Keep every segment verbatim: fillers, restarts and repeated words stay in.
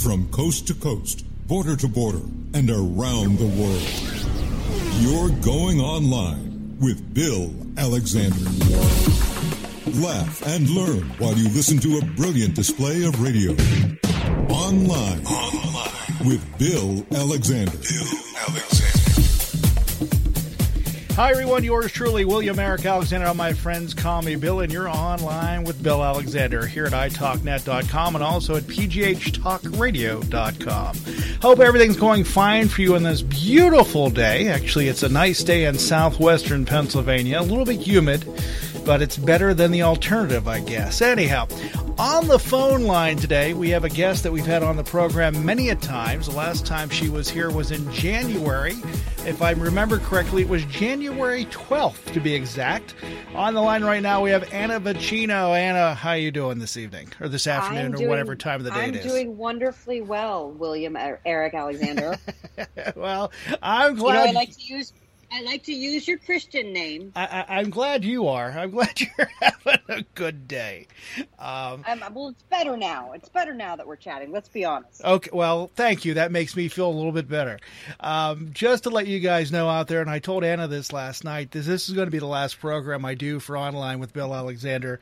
From coast to coast, border to border, and around the world, you're going online with Bill Alexander. Laugh and learn while you listen to a brilliant display of radio. Online, online. With Bill Alexander. Bill Alexander. Hi, everyone. Yours truly, William Eric Alexander. All my friends call me Bill, and you're online with Bill Alexander here at i talk net dot com and also at p g h talk radio dot com. Hope everything's going fine for you on this beautiful day. Actually, it's a nice day in southwestern Pennsylvania, a little bit humid, but it's better than the alternative, I guess. Anyhow, on the phone line today, we have a guest that we've had on the program many a times. The last time she was here was in January. If I remember correctly, it was January twelfth, to be exact. On the line right now, we have Anna Vocino. Anna, how are you doing this evening, or this afternoon, doing, or whatever time of the day I'm it is? I'm doing wonderfully well, William Eric Alexander. Well, I'm glad. You know, I like to use... I like to use your Christian name. I, I, I'm glad you are. I'm glad you're having a good day. Um, um, well, it's better now. It's better now that we're chatting. Let's be honest. Okay. Well, thank you. That makes me feel a little bit better. Um, just to let you guys know out there, and I told Anna this last night, this, this is going to be the last program I do for Online with Bill Alexander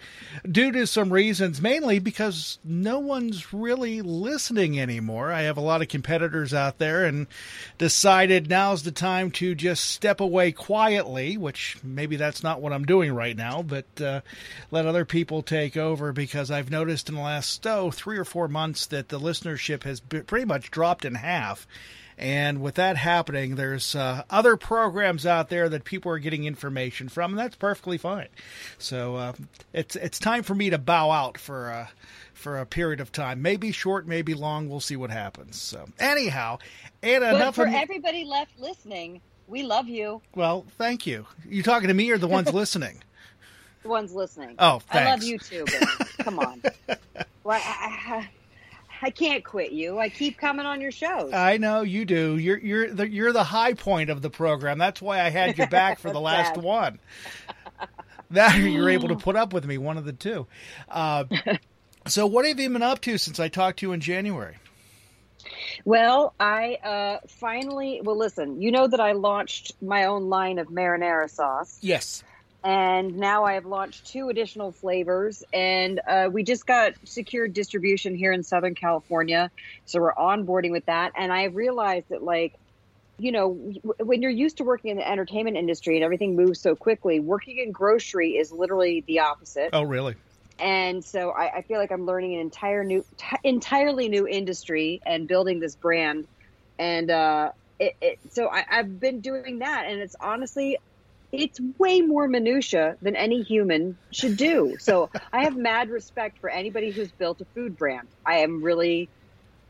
due to some reasons, mainly because no one's really listening anymore. I have a lot of competitors out there and decided now's the time to just step away quietly, which maybe that's not what I'm doing right now, but uh, let other people take over, because I've noticed in the last oh, three or four months that the listenership has pretty much dropped in half. And with that happening, there's uh, other programs out there that people are getting information from, and that's perfectly fine. So uh, it's it's time for me to bow out for uh, for a period of time. Maybe short, maybe long. We'll see what happens. So anyhow, Anna, but enough for of- everybody left listening. We love you. Well, thank you. You talking to me or the ones listening? The ones listening. Oh, thanks. I love you too, baby. Come on. Well, I, I, I can't quit you. I keep coming on your shows. I know you do. You're you're the, you're the high point of the program. That's why I had you back for the last one. That you're able to put up with me, one of the two. Uh, so what have you been up to since I talked to you in January? Well, I uh, finally, well, listen, you know that I launched my own line of marinara sauce. Yes. And now I have launched two additional flavors, and uh, we just got secured distribution here in Southern California. So we're onboarding with that. And I realized that, like, you know, when you're used to working in the entertainment industry and everything moves so quickly, working in grocery is literally the opposite. Oh, really? And so I, I feel like I'm learning an entire new, t- entirely new industry and building this brand. And uh, it, it, so I, I've been doing that. And it's honestly, it's way more minutia than any human should do. So I have mad respect for anybody who's built a food brand. I am really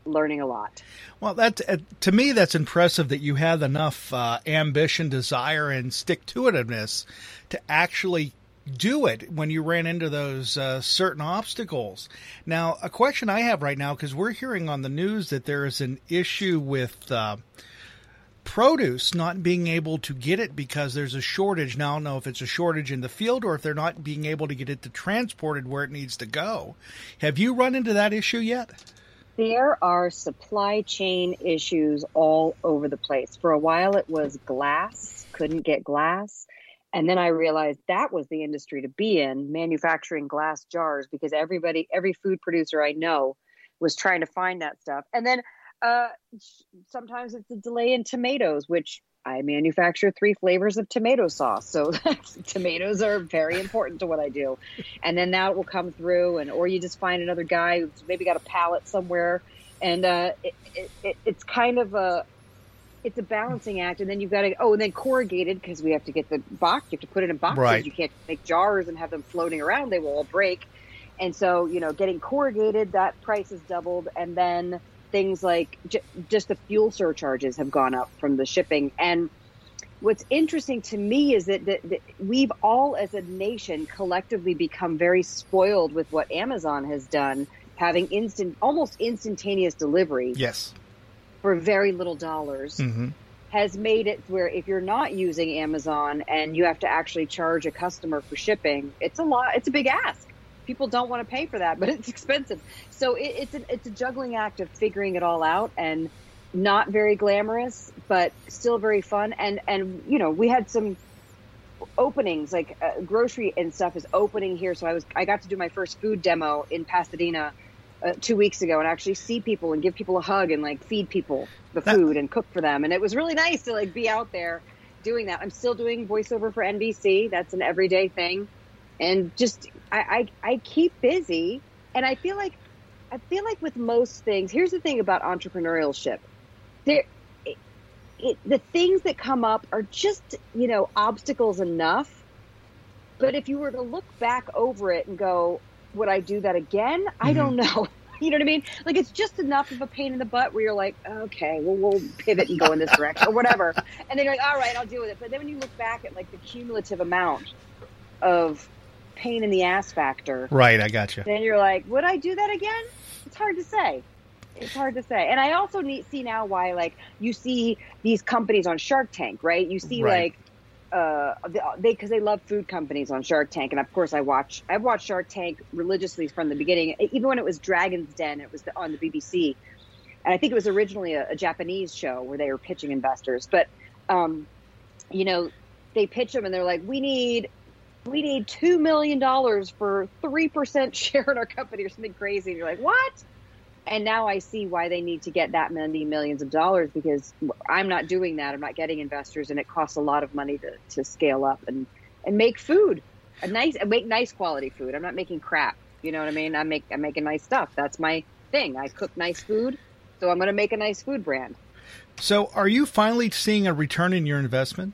learning a lot. Well, that's, uh, to me, that's impressive that you had enough uh, ambition, desire, and stick-to-itiveness to actually do it when you ran into those uh, certain obstacles. Now, a question I have right now, because we're hearing on the news that there is an issue with uh, produce not being able to get it because there's a shortage. Now, I don't know if it's a shortage in the field or if they're not being able to get it to transported where it needs to go. Have you run into that issue yet? There are supply chain issues all over the place. For a while, it was glass, couldn't get glass. And then I realized that was the industry to be in, manufacturing glass jars, because everybody, every food producer I know was trying to find that stuff. And then uh, sometimes it's a delay in tomatoes, which I manufacture three flavors of tomato sauce. So that's, tomatoes are very important to what I do. And then that will come through, and or you just find another guy who's maybe got a pallet somewhere. And uh, it, it, it, it's kind of a... It's a balancing act, and then you've got to, oh, and then corrugated, because we have to get the box. You have to put it in boxes. Right. You can't make jars and have them floating around. They will all break. And so, you know, getting corrugated, that price has doubled. And then things like j- just the fuel surcharges have gone up from the shipping. And what's interesting to me is that, that, that we've all as a nation collectively become very spoiled with what Amazon has done, having instant, almost instantaneous delivery. Yes. For very little dollars. Mm-hmm. Has made it where if you're not using Amazon and you have to actually charge a customer for shipping, it's a lot. It's a big ask. People don't want to pay for that, but it's expensive. So it, it's an, it's a juggling act of figuring it all out, and not very glamorous, but still very fun. And, and you know, we had some openings, like uh, grocery and stuff is opening here. So I was I got to do my first food demo in Pasadena uh, two weeks ago, and actually see people and give people a hug and like feed people the food and cook for them. And it was really nice to like be out there doing that. I'm still doing voiceover for N B C. That's an everyday thing. And just, I, I, I keep busy. And I feel like, I feel like with most things, here's the thing about entrepreneurship. There, it, it, the things that come up are just, you know, obstacles enough. But if you were to look back over it and go, would I do that again? Mm-hmm. I don't know. You know what I mean? Like, it's just enough of a pain in the butt where you're like, okay, well, we'll pivot and go in this direction or whatever. And then you're like, all right, I'll deal with it. But then when you look back at like the cumulative amount of pain in the ass factor. Right. I got you. Then you're like, would I do that again? It's hard to say. It's hard to say. And I also need, see now why, like, you see these companies on Shark Tank, right? You see, right. like, uh, they because they love food companies on Shark Tank. And, of course, I watch I've watched Shark Tank religiously from the beginning. Even when it was Dragon's Den, it was the, on the B B C. And I think it was originally a, a Japanese show where they were pitching investors. But, um, you know, they pitch them and they're like, we need – we need two million dollars for three percent share in our company or something crazy. And you're like, what? And now I see why they need to get that many millions of dollars, because I'm not doing that. I'm not getting investors, and it costs a lot of money to, to scale up and, and make food. A nice, make nice quality food. I'm not making crap. You know what I mean? I make, I'm making nice stuff. That's my thing. I cook nice food, so I'm going to make a nice food brand. So are you finally seeing a return in your investment?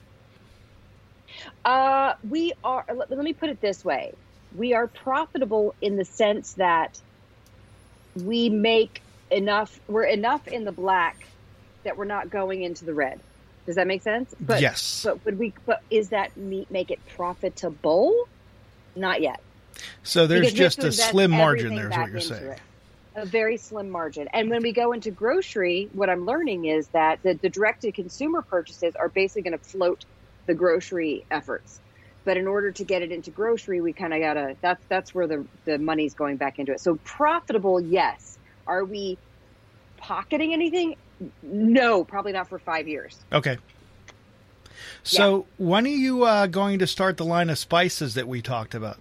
Uh, we are, let, let me put it this way. We are profitable in the sense that we make enough, we're enough in the black that we're not going into the red. Does that make sense? But, yes. But would we, but is that make it profitable? Not yet. So there's just a slim margin there is what you're saying. It. A very slim margin. And when we go into grocery, what I'm learning is that the, the direct to consumer purchases are basically going to float the grocery efforts. But in order to get it into grocery, we kind of gotta, that's that's where the the money's going back into it. So profitable, yes. Are we pocketing anything? No, probably not for five years. Okay. So yeah. When are you uh going to start the line of spices that we talked about?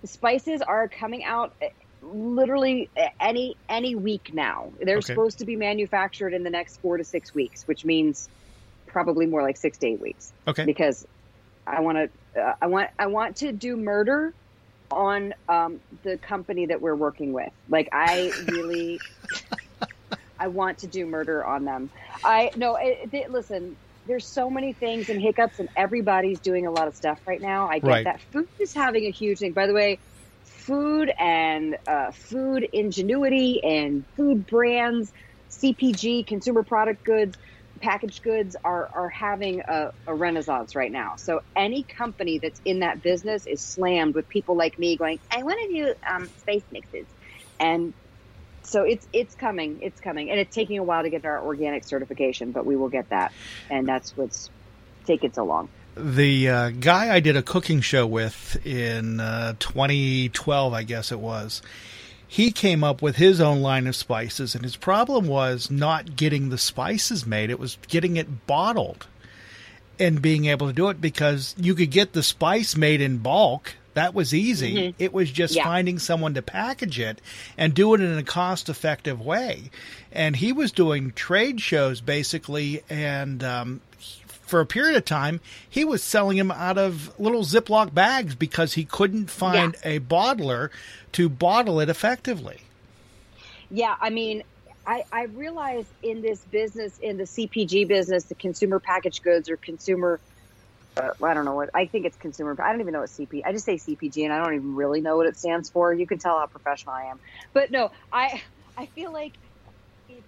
The spices are coming out literally any any week now. They're okay. Supposed to be manufactured in the next four to six weeks, which means probably more like six to eight weeks. Okay. Because I want to, uh, I want, I want to do murder on um, the company that we're working with. Like I really, I want to do murder on them. I no, it, it, listen, there's so many things and hiccups, and everybody's doing a lot of stuff right now. I get right. that food is having a huge thing. By the way, food and uh, food ingenuity and food brands, C P G, consumer product goods, packaged goods are, are having a, a renaissance right now. So any company that's in that business is slammed with people like me going, I want to do um, space mixes. And so it's it's coming. It's coming. And it's taking a while to get our organic certification, but we will get that. And that's what's taken so long. The uh, guy I did a cooking show with in uh, twenty twelve, I guess it was, he came up with his own line of spices, and his problem was not getting the spices made. It was getting it bottled and being able to do it, because you could get the spice made in bulk. That was easy. Mm-hmm. It was just yeah. finding someone to package it and do it in a cost-effective way. And he was doing trade shows, basically, and um, for a period of time, he was selling them out of little Ziploc bags because he couldn't find yeah. a bottler to bottle it effectively. Yeah, I mean, I, I realize in this business, in the C P G business, the consumer packaged goods or consumer or I don't know what, I think it's consumer, I don't even know what C P, I just say C P G and I don't even really know what it stands for. You can tell how professional I am. But no, I, I feel like it's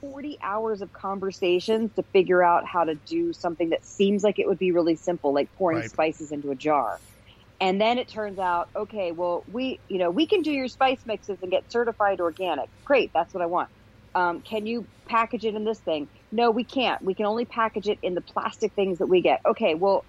forty hours of conversations to figure out how to do something that seems like it would be really simple, like pouring right. spices into a jar. And then it turns out, okay, well, we, you know, we can do your spice mixes and get certified organic. Great. That's what I want. Um, can you package it in this thing? No, we can't. We can only package it in the plastic things that we get. Okay, well,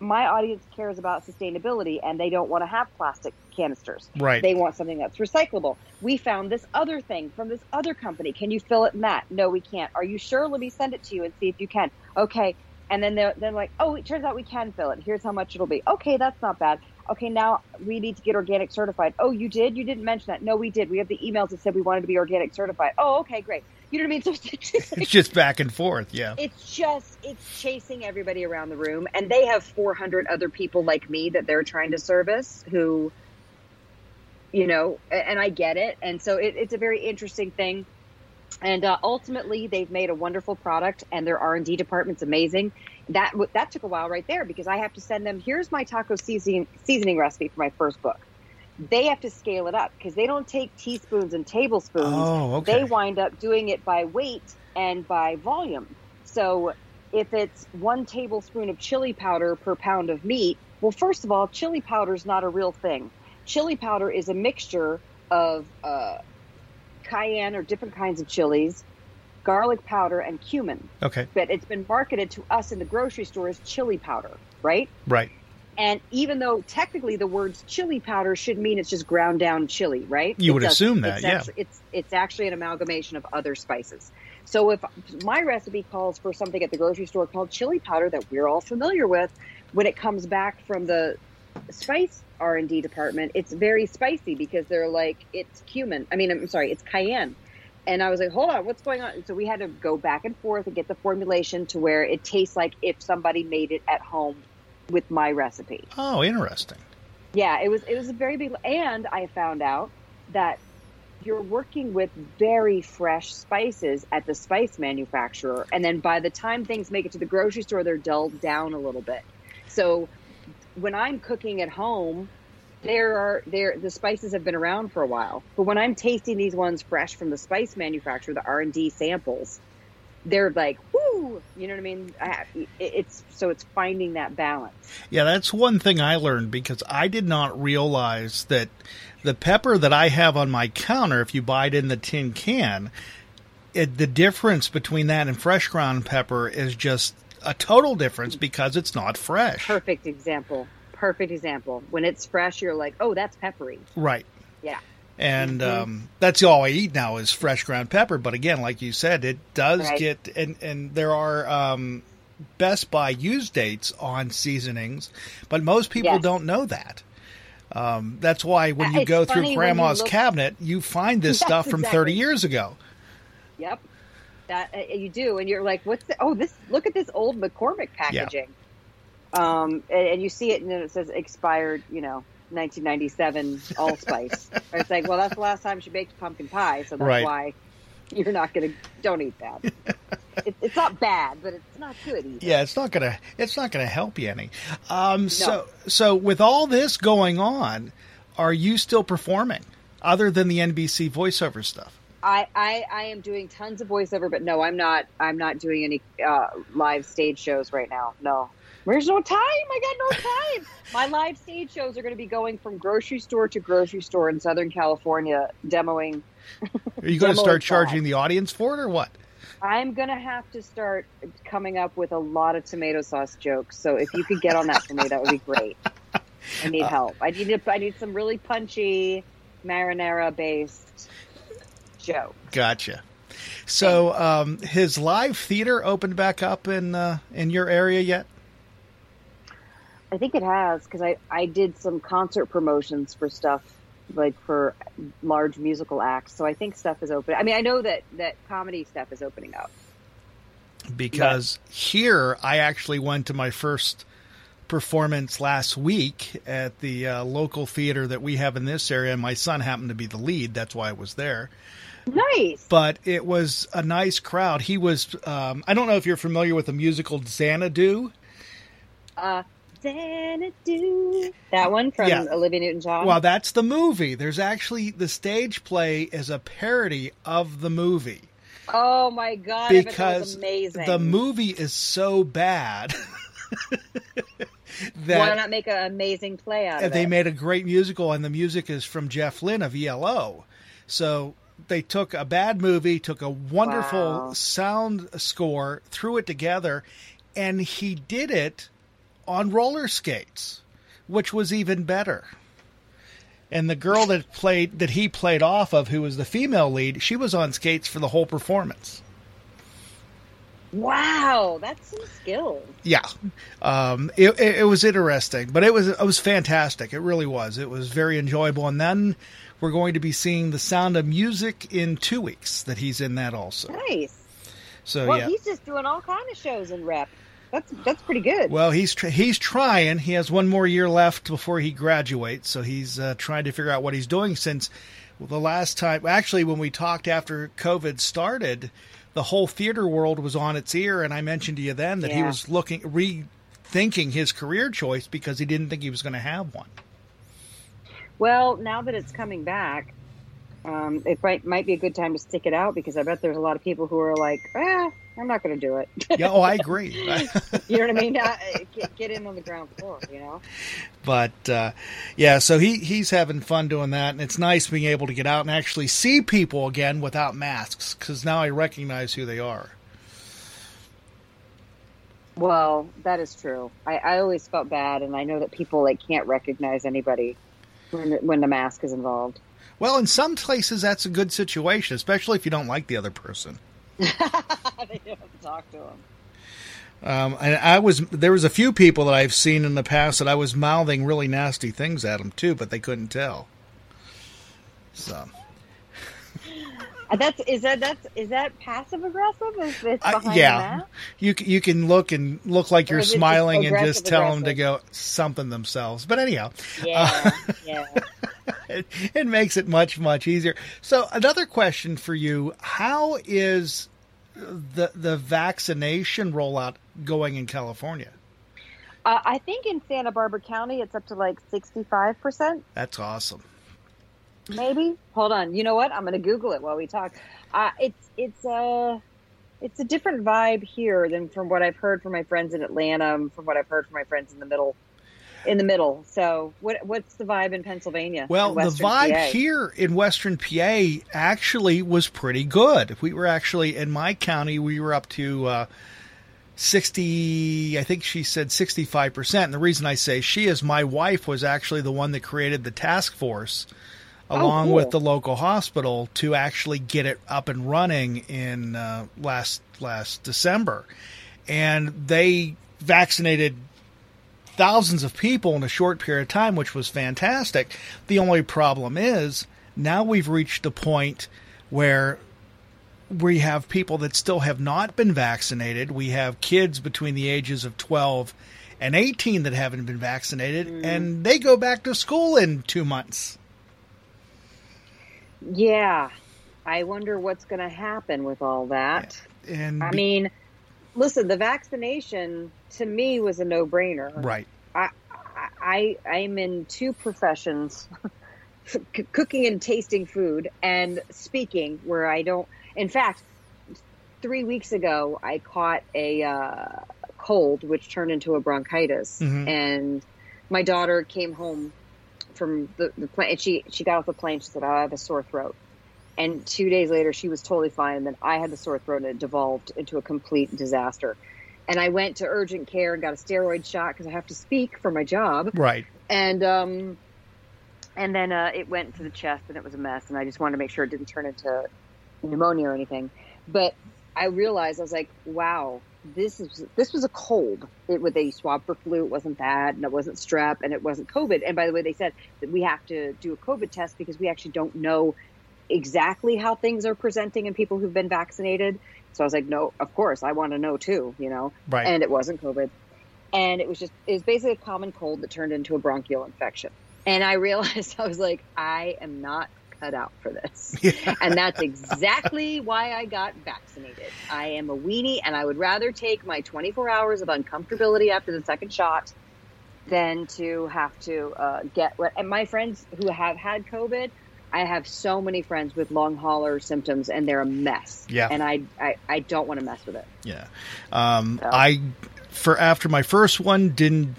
my audience cares about sustainability, and they don't want to have plastic canisters. Right. They want something that's recyclable. We found this other thing from this other company. Can you fill it in that? No, we can't. Are you sure? Let me send it to you and see if you can. Okay. And then they're, they're like, oh, it turns out we can fill it. Here's how much it'll be. Okay, that's not bad. Okay, now we need to get organic certified. Oh, you did? You didn't mention that. No, we did. We have the emails that said we wanted to be organic certified. Oh, okay, great. You know what I mean? So it's, just like, it's just back and forth, yeah. It's just, it's chasing everybody around the room. And they have four hundred other people like me that they're trying to service who, you know, and I get it. And so it, it's a very interesting thing. And uh, ultimately, they've made a wonderful product, and their R and D department's amazing. That that took a while right there, because I have to send them, here's my taco seasoning, seasoning recipe for my first book. They have to scale it up, because they don't take teaspoons and tablespoons. Oh, okay. They wind up doing it by weight and by volume. So if it's one tablespoon of chili powder per pound of meat, well, first of all, chili powder is not a real thing. Chili powder is a mixture of uh, cayenne or different kinds of chilies, garlic powder, and cumin. Okay. But it's been marketed to us in the grocery store as chili powder, right? Right. And even though technically the words chili powder should mean it's just ground down chili, right? You it would assume that, it's yeah. Actually, it's, it's actually an amalgamation of other spices. So if my recipe calls for something at the grocery store called chili powder that we're all familiar with, when it comes back from the spice R and D department, it's very spicy because they're like, it's cumin. I mean, I'm sorry, it's cayenne. And I was like, hold on, what's going on? And so we had to go back and forth and get the formulation to where it tastes like if somebody made it at home with my recipe. Oh, interesting. Yeah, it was it was a very big, and I found out that you're working with very fresh spices at the spice manufacturer, and then by the time things make it to the grocery store, they're dulled down a little bit. So when I'm cooking at home, there are there the spices have been around for a while, but when I'm tasting these ones fresh from the spice manufacturer, the R and D samples, they're like, woo, you know what I mean? I, it's so it's finding that balance. Yeah, that's one thing I learned, because I did not realize that the pepper that I have on my counter, if you buy it in the tin can, it, the difference between that and fresh ground pepper is just a total difference because it's not fresh. Perfect example. Perfect example. When it's fresh, you're like, oh, that's peppery. Right. Yeah. And mm-hmm. um, that's all I eat now is fresh ground pepper. But again, like you said, it does right. get, and, and there are um, Best Buy use dates on seasonings, but most people yes. don't know that. Um, that's why when you it's go through Grandma's you look, cabinet, you find this yes, stuff from exactly. thirty years ago. Yep. That uh, you do. And you're like, what's the, oh, this, look at this old McCormick packaging. Yep. Um, and, and you see it and then it says expired, you know. nineteen ninety-seven allspice. It's like, well, that's the last time she baked pumpkin pie, so that's right. why you're not going to don't eat that. it, it's not bad, but it's not good either. Yeah, it's not gonna it's not gonna help you any. Um, no. So so with all this going on, are you still performing other than the N B C voiceover stuff? I, I, I am doing tons of voiceover, but no, I'm not I'm not doing any uh, live stage shows right now. No. There's no time. I got no time. My live stage shows are going to be going from grocery store to grocery store in Southern California, demoing. Are you going to start charging the audience for it or what? I'm going to have to start coming up with a lot of tomato sauce jokes. So if you could get on that for me, that would be great. I need help. I need to, I need some really punchy marinara-based jokes. Gotcha. So um, has live theater opened back up in uh, in your area yet? I think it has, because I, I did some concert promotions for stuff, like for large musical acts. So I think stuff is open. I mean, I know that, that comedy stuff is opening up. Because but. Here, I actually went to my first performance last week at the uh, local theater that we have in this area. And my son happened to be the lead. That's why I was there. Nice. But it was a nice crowd. He was, um, I don't know if you're familiar with the musical Xanadu. uh, Xanadu. That one from yeah. Olivia Newton-John. Well, that's the movie. There's actually, the stage play is a parody of the movie. Oh my God. Because amazing. The movie is so bad. That why not make an amazing play out of they it? They made a great musical, and the music is from Jeff Lynn of E L O. So they took a bad movie, took a wonderful wow. sound score, threw it together, and he did it on roller skates, which was even better. And the girl that played that he played off of, who was the female lead, she was on skates for the whole performance. Wow, that's some skill. Yeah, um, it, it, it was interesting, but it was it was fantastic. It really was. It was very enjoyable. And then we're going to be seeing The Sound of Music in two weeks. That he's in that also. Nice. So well, yeah. he's just doing all kinds of shows in rep. That's that's pretty good. Well, he's tr- he's trying. He has one more year left before he graduates, so he's uh, trying to figure out what he's doing. Since the last time, actually, when we talked after COVID started, the whole theater world was on its ear, and I mentioned to you then that yeah. he was looking, rethinking his career choice because he didn't think he was going to have one. Well, now that it's coming back, um, it might, might be a good time to stick it out, because I bet there's a lot of people who are like, ah, I'm not going to do it. Yeah, oh, I agree. You know what I mean? Uh, get, get in on the ground floor, you know? But, uh, yeah, so he, he's having fun doing that, and it's nice being able to get out and actually see people again without masks, because now I recognize who they are. Well, that is true. I, I always felt bad, and I know that people, like, can't recognize anybody when the, when the mask is involved. Well, in some places, that's a good situation, especially if you don't like the other person. They don't talk to him. Um, and I was there was a few people that I've seen in the past that I was mouthing really nasty things at them too, but they couldn't tell. So that's is that that's is that passive aggressive? Is this behind uh, yeah, that? you you can look and look like you're smiling just and just tell aggressive? Them to go something themselves. But anyhow, yeah, uh, yeah. It, it makes it much, much easier. So another question for you, how is the the vaccination rollout going in California? Uh, I think in Santa Barbara County, it's up to like sixty-five percent. That's awesome. Maybe. Hold on. You know what? I'm going to Google it while we talk. Uh, it's it's uh, it's a different vibe here than from what I've heard from my friends in Atlanta, from what I've heard from my friends in the middle In the middle. So what, what's the vibe in Pennsylvania? Well, the vibe P A? Here in Western P A actually was pretty good. We were actually, in my county, we were up to uh, sixty, I think she said sixty-five percent. And the reason I say she is my wife was actually the one that created the task force along oh, cool. with the local hospital to actually get it up and running in uh, last last December. And they vaccinated thousands of people in a short period of time, which was fantastic. The only problem is now we've reached a point where we have people that still have not been vaccinated. We have kids between the ages of twelve and eighteen that haven't been vaccinated, mm. and they go back to school in two months. Yeah. I wonder what's going to happen with all that. And I be- mean... Listen, the vaccination to me was a no-brainer. Right. I, I, I'm in two professions, c- cooking and tasting food and speaking, where I don't. In fact, three weeks ago, I caught a uh, cold, which turned into a bronchitis. Mm-hmm. And my daughter came home from the, the plane. And she, she got off the plane. She said, oh, I have a sore throat. And two days later, she was totally fine. And then I had the sore throat, and it devolved into a complete disaster. And I went to urgent care and got a steroid shot because I have to speak for my job. Right. And um, and then uh, it went to the chest, and it was a mess. And I just wanted to make sure it didn't turn into pneumonia or anything. But I realized, I was like, wow, this is this was a cold. It was a swab for flu. It wasn't that, and it wasn't strep, and it wasn't COVID. And by the way, they said that we have to do a COVID test because we actually don't know exactly how things are presenting in people who've been vaccinated. So I was like, no, of course, I want to know too, you know? Right. And it wasn't COVID. And it was just, it was basically a common cold that turned into a bronchial infection. And I realized, I was like, I am not cut out for this. Yeah. And that's exactly why I got vaccinated. I am a weenie, and I would rather take my twenty-four hours of uncomfortability after the second shot than to have to uh, get... And my friends who have had COVID, I have so many friends with long hauler symptoms, and they're a mess. Yeah. And I, I, I don't want to mess with it. Yeah. Um, so. I... For after my first one, didn't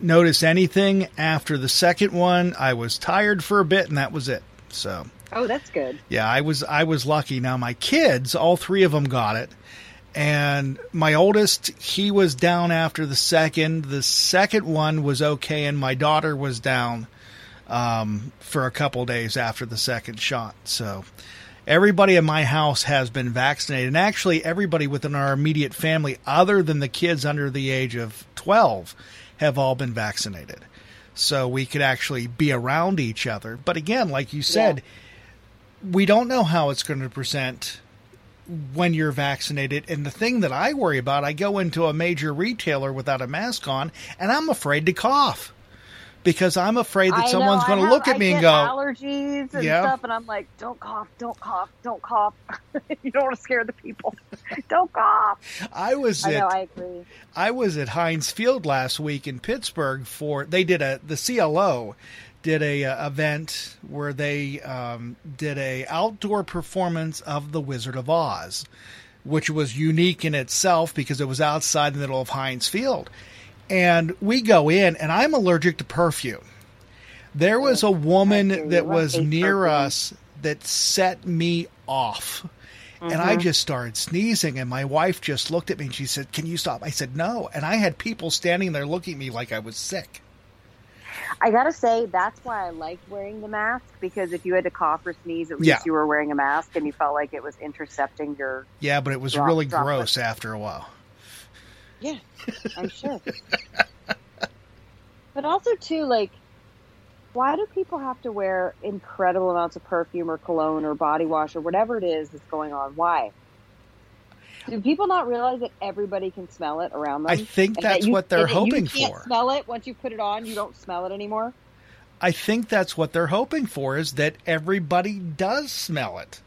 notice anything. After the second one, I was tired for a bit, and that was it. So, oh, that's good. Yeah, I was I was lucky. Now my kids, all three of them got it, and my oldest, he was down after the second. The second one was okay, and my daughter was down um, for a couple days after the second shot. So. Everybody in my house has been vaccinated, and actually everybody within our immediate family other than the kids under the age of twelve have all been vaccinated. So we could actually be around each other. But again, like you said, yeah. we don't know how it's going to present when you're vaccinated. And the thing that I worry about, I go into a major retailer without a mask on, and I'm afraid to cough. Because I'm afraid that I someone's going to look at me and go, allergies and yeah. stuff. And I'm like, don't cough, don't cough, don't cough. You don't want to scare the people. Don't cough. I was I at, know, I agree. I was at Heinz Field last week in Pittsburgh for, they did a, the C L O did a, a event where they um, did a outdoor performance of The Wizard of Oz, which was unique in itself because it was outside the middle of Heinz Field. And we go in, and I'm allergic to perfume. There was a woman that was near us that set me off. Mm-hmm. And I just started sneezing, and my wife just looked at me, and she said, can you stop? I said, no. And I had people standing there looking at me like I was sick. I got to say, that's why I liked wearing the mask, because if you had to cough or sneeze, at least yeah. you were wearing a mask, and you felt like it was intercepting your... Yeah, but it was drop, really drop gross lip. After a while. Yeah, I'm sure. But also, too, like, why do people have to wear incredible amounts of perfume or cologne or body wash or whatever it is that's going on? Why? Do people not realize that everybody can smell it around them? I think that's that you, what they're hoping for. You can't for. smell it. Once you put it on, you don't smell it anymore. I think that's what they're hoping for, is that everybody does smell it.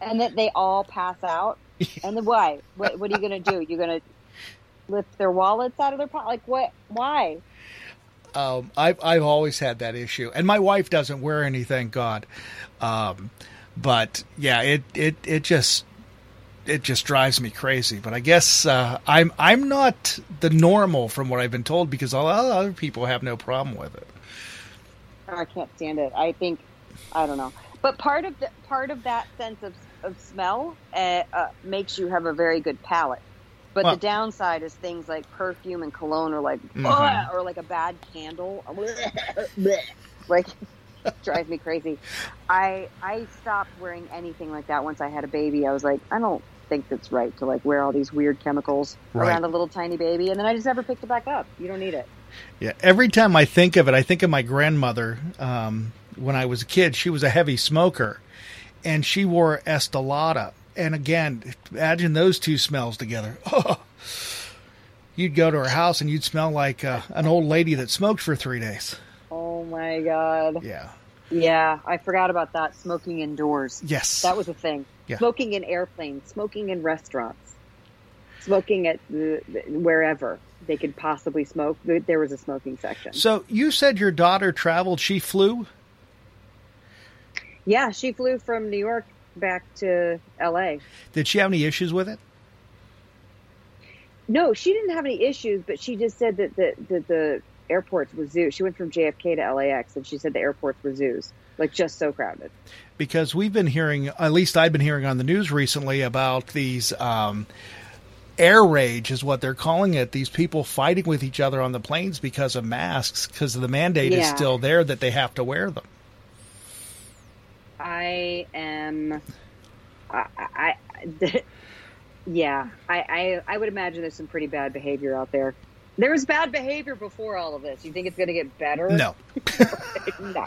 And that they all pass out. And then why? What, what are you going to do? You're going to... lift their wallets out of their pocket? Like what? Why? Um, I've I've always had that issue, and my wife doesn't wear any, thank God. Um, but yeah, it, it it just it just drives me crazy. But I guess uh, I'm I'm not the normal from what I've been told, because all other people have no problem with it. I can't stand it. I think I don't know. But part of the, part of that sense of of smell uh, uh, makes you have a very good palate. But well, the downside is things like perfume and cologne are like, mm-hmm. or like a bad candle. Like, drives me crazy. I I stopped wearing anything like that once I had a baby. I was like, I don't think that's right to like wear all these weird chemicals right. around a little tiny baby. And then I just never picked it back up. You don't need it. Yeah. Every time I think of it, I think of my grandmother. Um, when I was a kid, she was a heavy smoker, and she wore Estelada. And again, imagine those two smells together. Oh, you'd go to her house and you'd smell like uh, an old lady that smoked for three days. Oh, my God. Yeah. Yeah. I forgot about that. Smoking indoors. Yes. That was a thing. Yeah. Smoking in airplanes, smoking in restaurants, smoking at the, wherever they could possibly smoke. There was a smoking section. So you said your daughter traveled. She flew? Yeah, she flew from New York back to L A. Did she have any issues with it? No, she didn't have any issues, but she just said that the, the, the airports were zoos. She went from J F K to L A X, and she said the airports were zoos, like just so crowded. Because we've been hearing, at least I've been hearing on the news recently about these um, air rage is what they're calling it. These people fighting with each other on the planes because of masks, because the mandate yeah. is still there that they have to wear them. I am, I, I yeah, I, I, I would imagine there's some pretty bad behavior out there. There was bad behavior before all of this. You think it's going to get better? No. No.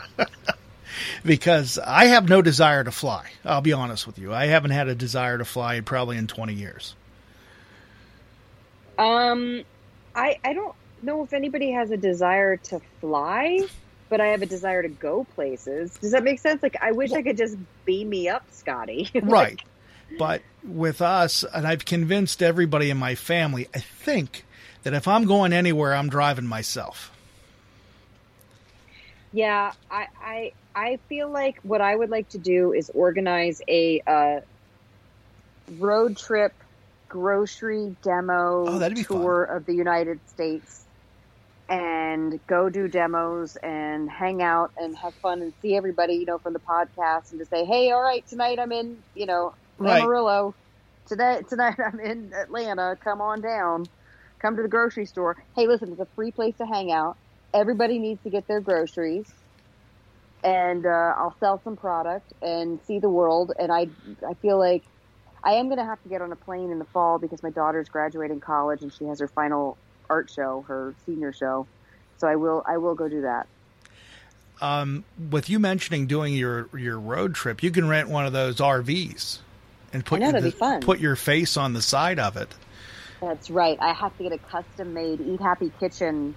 Because I have no desire to fly. I'll be honest with you. I haven't had a desire to fly probably in twenty years. Um, I, I don't know if anybody has a desire to fly. but I have a desire to go places. Does that make sense? Like, I wish well, I could just beam me up, Scotty. Like, right. But with us, and I've convinced everybody in my family, I think that if I'm going anywhere, I'm driving myself. Yeah, I I, I feel like what I would like to do is organize a uh, road trip grocery demo oh, that'd be tour fun. Of the United States, and go do demos and hang out and have fun and see everybody, you know, from the podcast, and just say, hey, all right, tonight I'm in, you know, Amarillo. Right. Today, tonight I'm in Atlanta. Come on down. Come to the grocery store. Hey, listen, it's a free place to hang out. Everybody needs to get their groceries, and uh, I'll sell some product and see the world. And I, I feel like I am going to have to get on a plane in the fall because my daughter's graduating college and she has her final art show, her senior show. So I will, I will go do that. Um, with you mentioning doing your, your road trip, you can rent one of those R Vs and put, I know, your, that'd be fun. Put your face on the side of it. That's right. I have to get a custom made Eat Happy Kitchen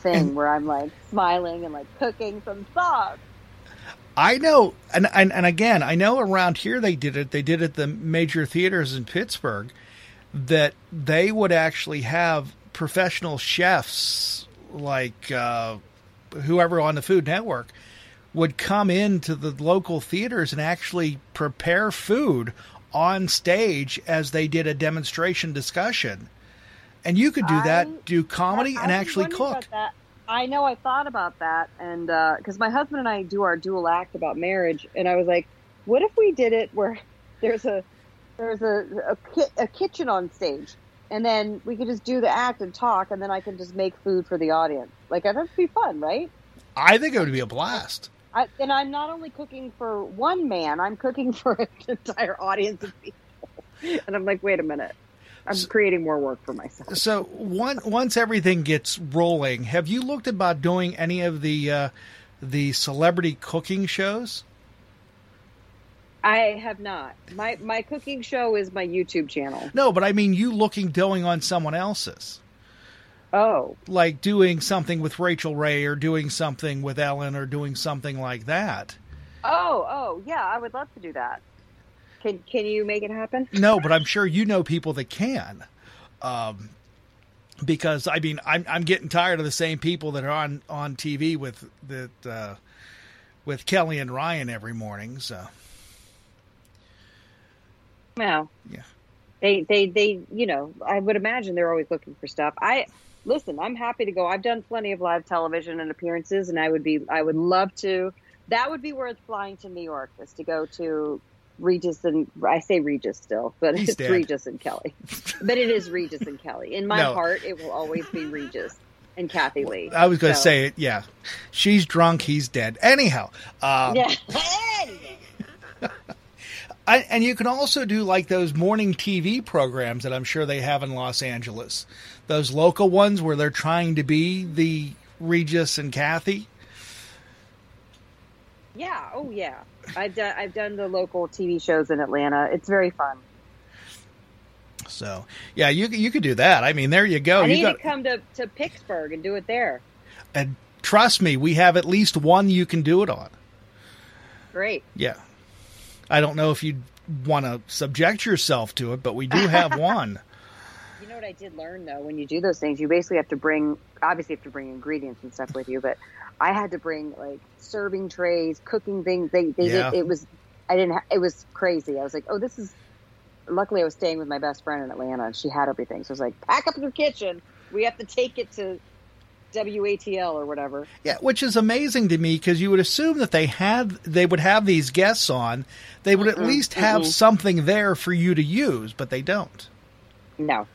thing and, where I'm like smiling and like cooking some sauce. I know, and, and and again, I know around here they did it. They did it at the major theaters in Pittsburgh, that they would actually have professional chefs, like uh, whoever on the Food Network, would come into the local theaters and actually prepare food on stage as they did a demonstration discussion. And you could do I, that, do comedy, I, and I actually cook. I know, I thought about that, and because uh, my husband and I do our dual act about marriage, and I was like, what if we did it where there's a there's a, a, ki- a kitchen on stage, and then we could just do the act and talk, and then I can just make food for the audience. Like, that'd be fun, right? I think it would be a blast. I, and I'm not only cooking for one man, I'm cooking for an entire audience of people. And I'm like, wait a minute. I'm creating more work for myself. So one, once everything gets rolling, have you looked about doing any of the uh, the celebrity cooking shows? I have not. My my cooking show is my YouTube channel. No, but I mean you looking, doing on someone else's. Oh. Like doing something with Rachel Ray or doing something with Ellen or doing something like that. Oh, oh, yeah, I would love to do that. Can can you make it happen? No, but I'm sure you know people that can, um, because I mean I'm I'm getting tired of the same people that are on, on T V with that uh, with Kelly and Ryan every morning. So, well, yeah, they they they you know I would imagine they're always looking for stuff. I listen, I'm happy to go. I've done plenty of live television and appearances, and I would be I would love to. That would be worth flying to New York, is to go to Regis and I say Regis still, but He's it's dead. Regis and Kelly. But it is Regis and Kelly. In my no. heart, it will always be Regis and Kathy Lee. I was going to so. say it. Yeah, she's drunk. He's dead. Anyhow, um, yeah. I, and you can also do like those morning T V programs that I'm sure they have in Los Angeles. Those local ones where they're trying to be the Regis and Kathy. Yeah. Oh, yeah. I've done, I've done the local T V shows in Atlanta. It's very fun. So, yeah, you you could do that. I mean, there you go. I need you got, to come to, to Pittsburgh and do it there. And trust me, we have at least one you can do it on. Great. Yeah. I don't know if you want to subject yourself to it, but we do have one. You know what I did learn, though, when you do those things, you basically have to bring, obviously you have to bring ingredients and stuff with you, but I had to bring like serving trays, cooking things. They, they yeah. did, it was, I didn't, ha- it was crazy. I was like, oh, this is, luckily I was staying with my best friend in Atlanta and she had everything. So I was like, pack up your kitchen. We have to take it to W A T L or whatever. Yeah. Which is amazing to me. Cause you would assume that they had, they would have these guests on, they would mm-mm, at least have mm-mm. something there for you to use, but they don't. No.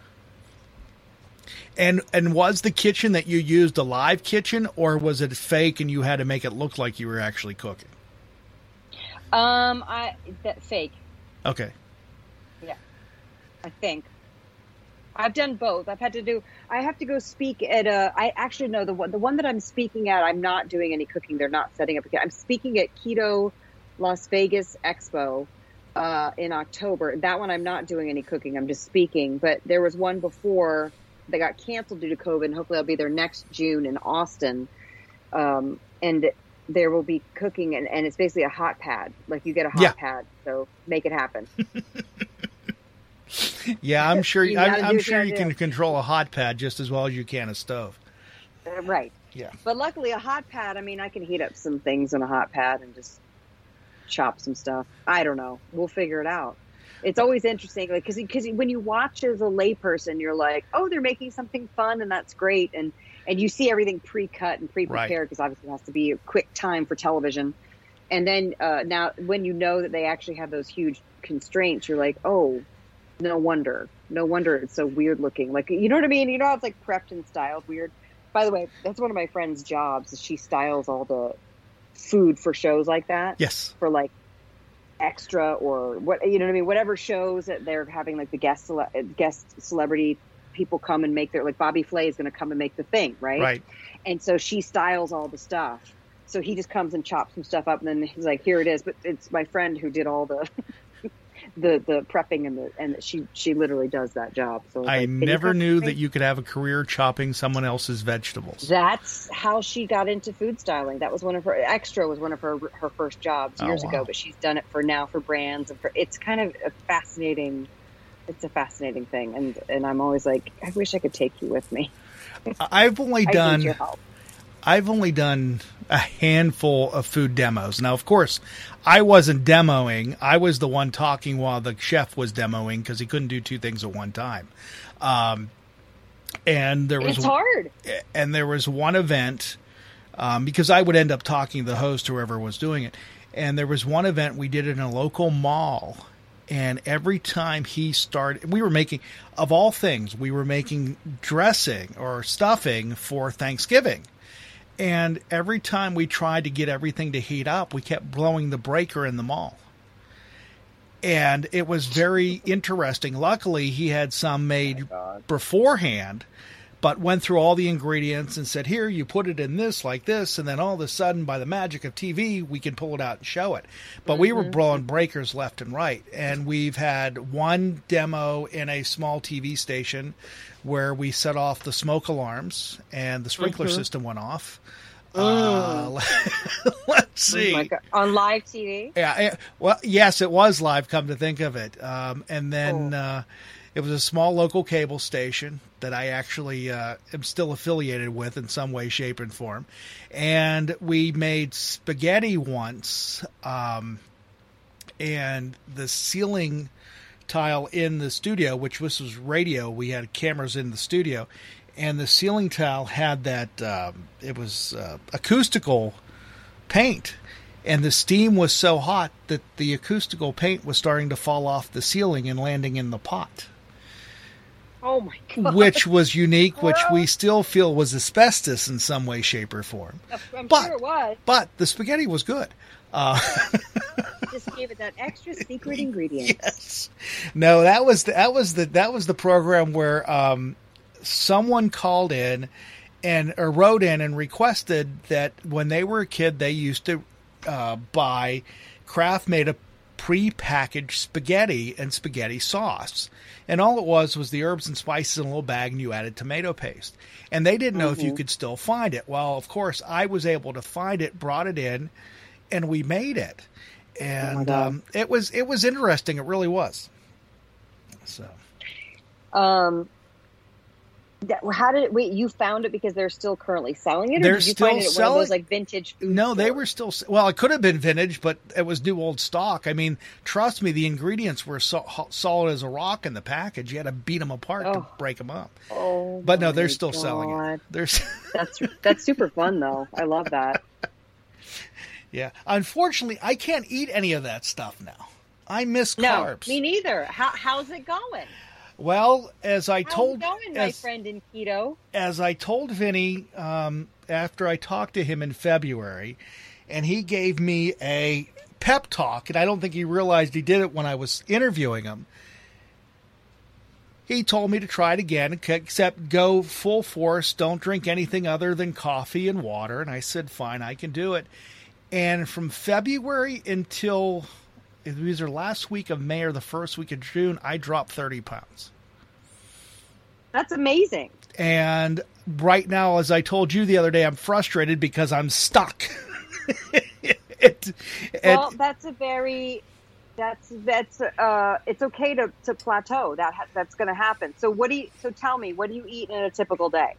And and was the kitchen that you used a live kitchen, or was it fake and you had to make it look like you were actually cooking? Um, I that fake. Okay. Yeah, I think I've done both. I've had to do. I have to go speak at a. I actually know the one. The one that I'm speaking at, I'm not doing any cooking. They're not setting up a kitchen. I'm speaking at Keto Las Vegas Expo uh, in October. That one I'm not doing any cooking. I'm just speaking. But there was one before. They got canceled due to COVID, and hopefully I'll be there next June in Austin. Um, and there will be cooking, and, and it's basically a hot pad. Like, you get a hot yeah. pad, so make it happen. yeah, I'm sure you, I'm, I'm sure you can control a hot pad just as well as you can a stove. Uh, right. Yeah. But luckily, a hot pad, I mean, I can heat up some things in a hot pad and just chop some stuff. I don't know. We'll figure it out. It's always interesting, like, because when you watch as a layperson, you're like, oh, they're making something fun, and that's great. And, and you see everything pre-cut and pre-prepared, because right. obviously it has to be a quick time for television. And then uh, now when you know that they actually have those huge constraints, you're like, oh, no wonder. No wonder it's so weird looking. Like, you know what I mean? You know how it's, like, prepped and styled weird? By the way, that's one of my friend's jobs, is she styles all the food for shows like that. Yes. For, like, Extra or what, you know what I mean? Whatever shows that they're having, like the guest, cele- guest celebrity people come and make their, like Bobby Flay is going to come and make the thing. Right. Right. And so she styles all the stuff. So he just comes and chops some stuff up, and then he's like, here it is. But it's my friend who did all the, the, the prepping and the, and she, she literally does that job. So I like, never knew that you could have a career chopping someone else's vegetables. That's how she got into food styling. That was one of her extra was one of her, her first jobs years oh, wow. ago, but she's done it for now for brands and for, it's kind of a fascinating, it's a fascinating thing. And, and I'm always like, I wish I could take you with me. I've only done, I've only done a handful of food demos. Now, of course, I wasn't demoing. I was the one talking while the chef was demoing, because he couldn't do two things at one time. Um, and there was it's hard. And there was one event, um, because I would end up talking to the host, whoever was doing it. And there was one event we did in a local mall. And every time he started, we were making, of all things, we were making dressing or stuffing for Thanksgiving. And every time we tried to get everything to heat up, we kept blowing the breaker in the mall. And it was very interesting. Luckily, he had some made oh beforehand, but went through all the ingredients and said, here, you put it in this like this. And then all of a sudden, by the magic of T V, we can pull it out and show it. But mm-hmm. we were blowing breakers left and right. And we've had one demo in a small T V station where we set off the smoke alarms and the sprinkler mm-hmm. system went off. Uh, let's see. Oh my God. On live T V? Yeah. Well, yes, it was live, come to think of it. Um, and then... Oh. Uh, It was a small local cable station that I actually uh, am still affiliated with in some way, shape, and form. And we made spaghetti once, um, and the ceiling tile in the studio, which this was radio, we had cameras in the studio, and the ceiling tile had that, um, it was uh, acoustical paint. And the steam was so hot that the acoustical paint was starting to fall off the ceiling and landing in the pot. Oh my God. Which was unique, which we still feel was asbestos in some way, shape, or form. I'm but, sure it was. But the spaghetti was good. Uh, Just gave it that extra secret ingredient. Yes. No, that was the, that was the that was the program where um, someone called in and or wrote in and requested that when they were a kid they used to uh, buy craft made a pre-packaged spaghetti and spaghetti sauce. And all it was was the herbs and spices in a little bag, and you added tomato paste. And they didn't know mm-hmm. if you could still find it. Well, of course, I was able to find it, brought it in, and we made it. And oh um, it was it was interesting. It really was. So, um, that, how did it, wait? You found it because they're still currently selling it, or they're did you still find it at selling one of those, like vintage food No, stores? They were still. Well, it could have been vintage, but it was new old stock. I mean, trust me, the ingredients were so, solid as a rock in the package. You had to beat them apart oh. to break them up. Oh, but no, they're still God. selling it. They're, that's that's super fun though. I love that. Yeah, unfortunately, I can't eat any of that stuff now. I miss no, carbs. Me neither. How, how's it going? Well, as I How's told going, my as, friend in keto, as I told Vinny um, after I talked to him in February, and he gave me a pep talk, and I don't think he realized he did it when I was interviewing him. He told me to try it again, except go full force. Don't drink anything other than coffee and water. And I said, fine, I can do it. And from February until... it was either last week of May or the first week of June, I dropped thirty pounds. That's amazing. And right now, as I told you the other day, I'm frustrated because I'm stuck. it, well, it, that's a very... That's that's uh, it's okay to, to plateau. That ha- that's going to happen. So what do you? So tell me, what do you eat in a typical day?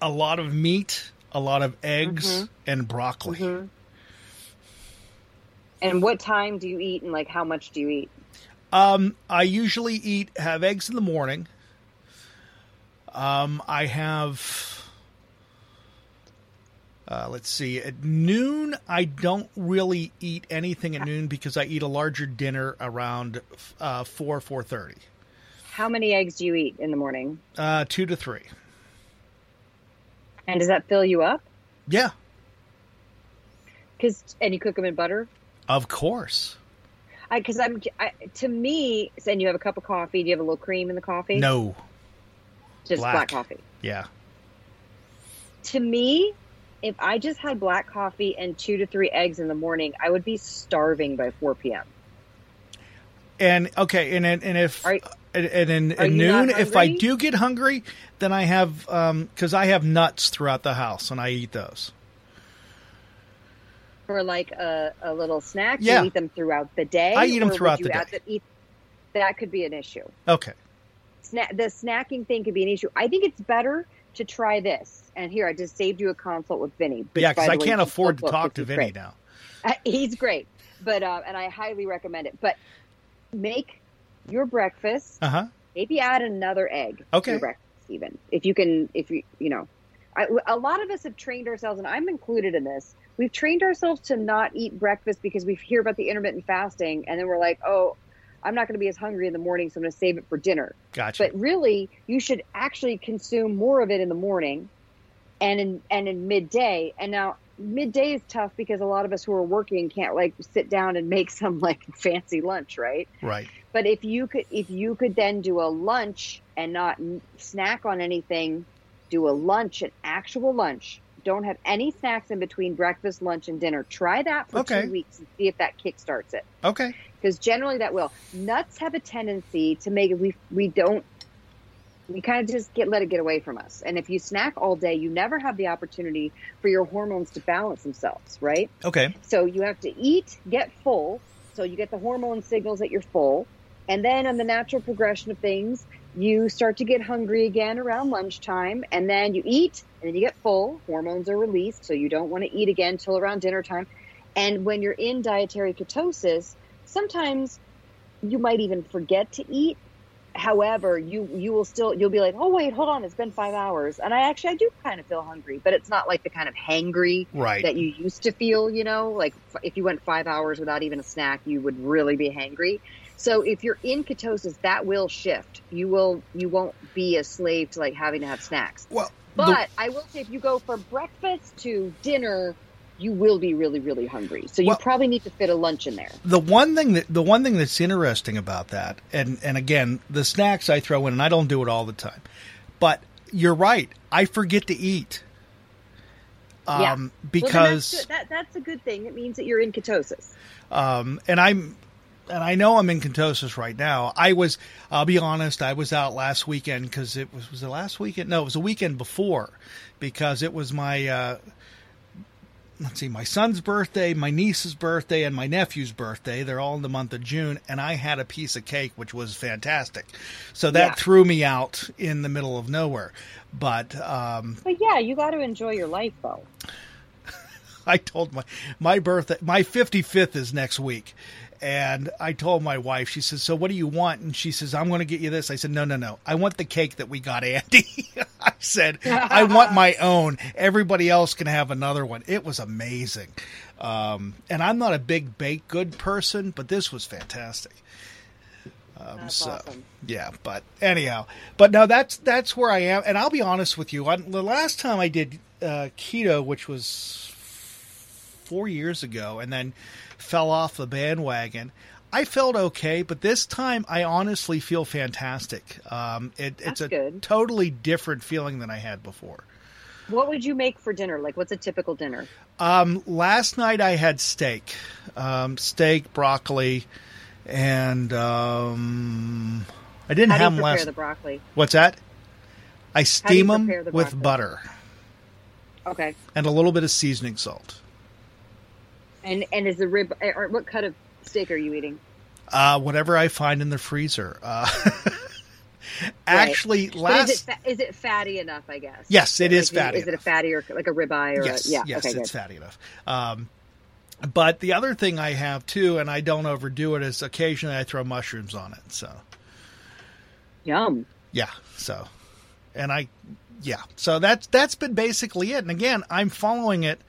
A lot of meat, a lot of eggs, mm-hmm. and broccoli. Mm-hmm. And what time do you eat, and like how much do you eat? Um, I usually eat have eggs in the morning. Um, I have. Uh, let's see. At noon, I don't really eat anything at noon because I eat a larger dinner around uh, four four thirty. How many eggs do you eat in the morning? Uh, two to three. And does that fill you up? Yeah. Because and you cook them in butter. Of course. I because I'm I, to me, and you have a cup of coffee. Do you have a little cream in the coffee? No. Just black, black coffee. Yeah. To me. If I just had black coffee and two to three eggs in the morning, I would be starving by four p.m. And okay, and and if are, and and, and noon, if I do get hungry, then I have um because I have nuts throughout the house and I eat those for like a, a little snack. Yeah, you eat them throughout the day. I eat them throughout the day. That, eat, that could be an issue. Okay, Sna- the snacking thing could be an issue. I think it's better to try this. And here, I just saved you a consult with Vinny. Yeah, because I can't afford to talk to Vinny now. Uh, he's great, but uh, and I highly recommend it. But make your breakfast. Uh huh. Maybe add another egg. Okay. To your breakfast, even if you can, if you you know, I, a lot of us have trained ourselves, and I'm included in this. We've trained ourselves to not eat breakfast because we hear about the intermittent fasting, and then we're like, oh, I'm not going to be as hungry in the morning, so I'm going to save it for dinner. Gotcha. But really, you should actually consume more of it in the morning. And in and in midday, and now midday is tough because a lot of us who are working can't like sit down and make some like fancy lunch, right? Right. But if you could, if you could then do a lunch and not snack on anything, do a lunch, an actual lunch. Don't have any snacks in between breakfast, lunch, and dinner. Try that for okay. two weeks and see if that kickstarts it. Okay. Because generally that will. Nuts have a tendency to make it. We we don't. We kind of just get let it get away from us. And if you snack all day, you never have the opportunity for your hormones to balance themselves, right? Okay. So you have to eat, get full, so you get the hormone signals that you're full. And then on the natural progression of things, you start to get hungry again around lunchtime. And then you eat, and then you get full. Hormones are released, so you don't want to eat again till around dinner time. And when you're in dietary ketosis, sometimes you might even forget to eat. However, you, you will still, you'll be like, oh, wait, hold on. It's been five hours. And I actually, I do kind of feel hungry, but it's not like the kind of hangry right. that you used to feel, you know, like if you went five hours without even a snack, you would really be hangry. So if you're in ketosis, that will shift. You will, you won't be a slave to like having to have snacks. Well, but the, I will say if you go from breakfast to dinner, you will be really, really hungry. So you well, probably need to fit a lunch in there. The one thing that the one thing that's interesting about that, and, and again, the snacks I throw in, and I don't do it all the time, but you're right. I forget to eat. Um, yeah. Because well, that's, that, that's a good thing. It means that you're in ketosis. Um, and I'm, and I know I'm in ketosis right now. I was, I'll be honest, I was out last weekend because it was, was the last weekend. No, it was the weekend before because it was my, uh, let's see, my son's birthday, my niece's birthday, and my nephew's birthday. They're all in the month of June, and I had a piece of cake, which was fantastic. So that yeah. threw me out in the middle of nowhere. But um, but yeah, you got to enjoy your life, though. I told my my birthday, my fifty-fifth is next week, and I told my wife. She says, "So what do you want?" And she says, "I'm going to get you this." I said, "No, no, no. I want the cake that we got, Andy." I said, I want my own. Everybody else can have another one. It was amazing. Um, and I'm not a big baked good person, but this was fantastic. Um, that's so, awesome. Yeah, but anyhow. But no, that's that's where I am. And I'll be honest with you. I, the last time I did uh, keto, which was four years ago, and then fell off the bandwagon, I felt okay, but this time I honestly feel fantastic. Um, it, it's a good. Totally different feeling than I had before. What would you make for dinner? Like, what's a typical dinner? Um, last night I had steak, um, steak, broccoli, and um, I didn't How have do you prepare last. The broccoli? What's that? I steam them the with butter. Okay. And a little bit of seasoning salt. And and is the rib, or what cut of steak are you eating? Uh, whatever I find in the freezer. Uh, actually, right. last is it, fa- is it fatty enough? I guess. Yes, it like, is fatty. Is, is it a fatty or like a ribeye? Or yes, a, yeah. Yes, okay, it's good. Fatty enough. Um, but the other thing I have too, and I don't overdo it, is occasionally I throw mushrooms on it. So. Yum. Yeah. So, and I, yeah. So that's that's been basically it. And again, I'm following it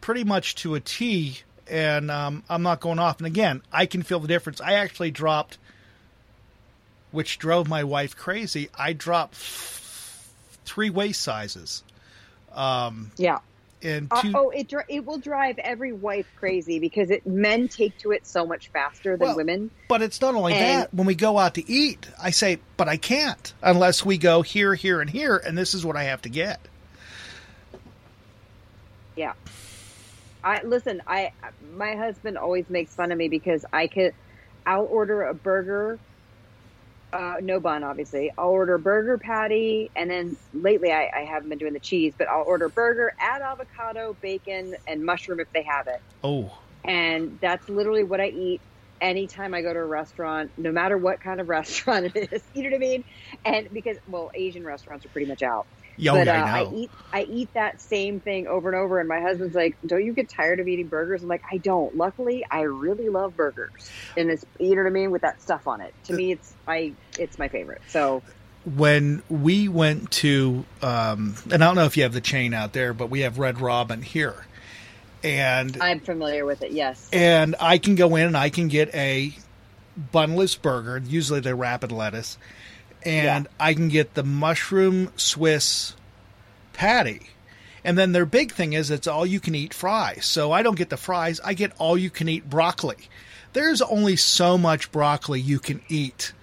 pretty much to a T. And um, I'm not going off. And again, I can feel the difference. I actually dropped, which drove my wife crazy. I dropped f- three waist sizes. Um, yeah. And two- oh, it dri- it will drive every wife crazy because it men take to it so much faster than well, women. But it's not only and- that. When we go out to eat, I say, but I can't unless we go here, here, and here. And this is what I have to get. Yeah. I listen, I my husband always makes fun of me because I could I'll order a burger, uh, no bun obviously. I'll order a burger patty, and then lately I, I haven't been doing the cheese, but I'll order burger, add avocado, bacon, and mushroom if they have it. Oh. And that's literally what I eat anytime I go to a restaurant, no matter what kind of restaurant it is. You know what I mean? And because well, Asian restaurants are pretty much out. Yo, but uh, I, I eat I eat that same thing over and over, and my husband's like, "Don't you get tired of eating burgers?" I'm like, "I don't. Luckily, I really love burgers, and it's you know what I mean with that stuff on it. To me, it's I it's my favorite." So when we went to, um, and I don't know if you have the chain out there, but we have Red Robin here, and I'm familiar with it. Yes, and I can go in and I can get a bunless burger. Usually, they wrap in lettuce. And yeah. I can get the mushroom Swiss patty. And then their big thing is it's all-you-can-eat fries. So I don't get the fries. I get all-you-can-eat broccoli. There's only so much broccoli you can eat.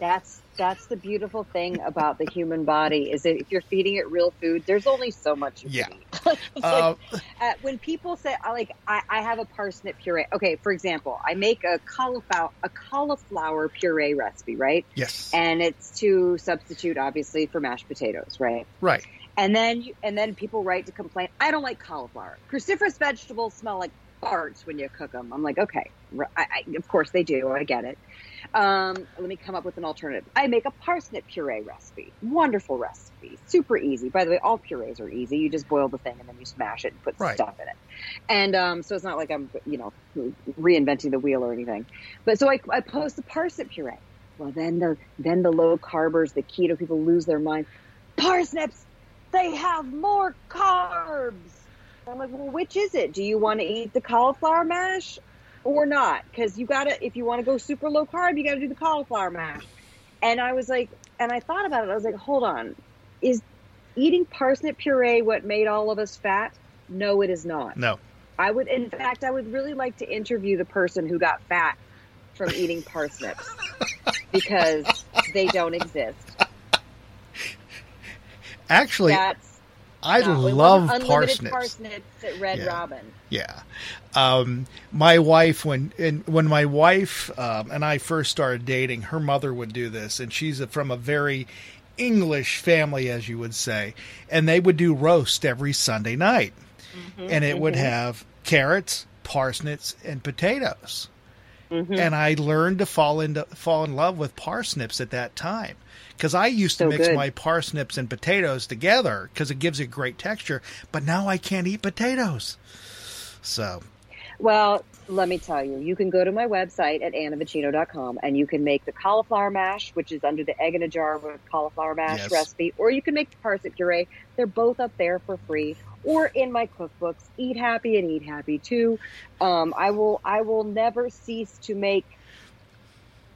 That's that's the beautiful thing about the human body is that if you're feeding it real food, there's only so much you yeah. can eat. like, uh, uh, when people say, like, I, I have a parsnip puree. Okay, for example, I make a cauliflower, a cauliflower puree recipe, right? Yes. And it's to substitute, obviously, for mashed potatoes, right? Right. And then, you, and then people write to complain, I don't like cauliflower. Cruciferous vegetables smell like farts when you cook them. I'm like, okay, I, I, of course they do. I get it. Um, let me come up with an alternative. I make a parsnip puree recipe. Wonderful recipe. Super easy. By the way, all purees are easy. You just boil the thing and then you smash it and put right. stuff in it. And um, so it's not like I'm, you know, reinventing the wheel or anything. But so I, I post the parsnip puree. Well, then the then the low carbers, the keto people lose their mind. Parsnips, they have more carbs. I'm like, well, which is it? Do you want to eat the cauliflower mash? Or not, because you got to, if you want to go super low carb, you got to do the cauliflower mash. And I was like, and I thought about it. I was like, hold on. Is eating parsnip puree what made all of us fat? No, it is not. No. I would, in fact, I would really like to interview the person who got fat from eating parsnips because they don't exist. Actually, That's I not, love parsnips. parsnips at Red yeah. Robin. Yeah. Um, my wife, when and when my wife um, and I first started dating, her mother would do this, and she's from a very English family, as you would say, and they would do roast every Sunday night, mm-hmm, and it mm-hmm. would have carrots, parsnips, and potatoes, mm-hmm. and I learned to fall into fall in love with parsnips at that time, because I used to so mix good. my parsnips and potatoes together, because it gives it great texture, but now I can't eat potatoes, so... Well, let me tell you, you can go to my website at Anna Vocino dot com and you can make the cauliflower mash, which is under the egg in a jar with cauliflower mash yes. recipe, or you can make the parsnip puree. They're both up there for free, or in my cookbooks, Eat Happy and Eat Happy Too. Um, I will, I will never cease to make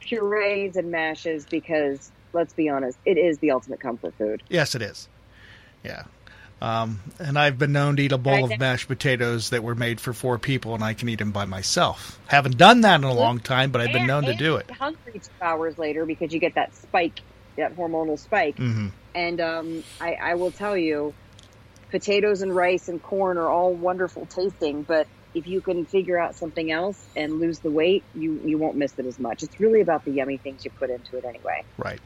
purees and mashes because, let's be honest, it is the ultimate comfort food. Yes, it is. Yeah. Um, and I've been known to eat a bowl of mashed potatoes that were made for four people, and I can eat them by myself. Haven't done that in a long time, but I've been and, known to do it. Hungry two hours later because you get that spike, that hormonal spike. Mm-hmm. And um, I, I will tell you, potatoes and rice and corn are all wonderful tasting, but if you can figure out something else and lose the weight, you, you won't miss it as much. It's really about the yummy things you put into it anyway. Right.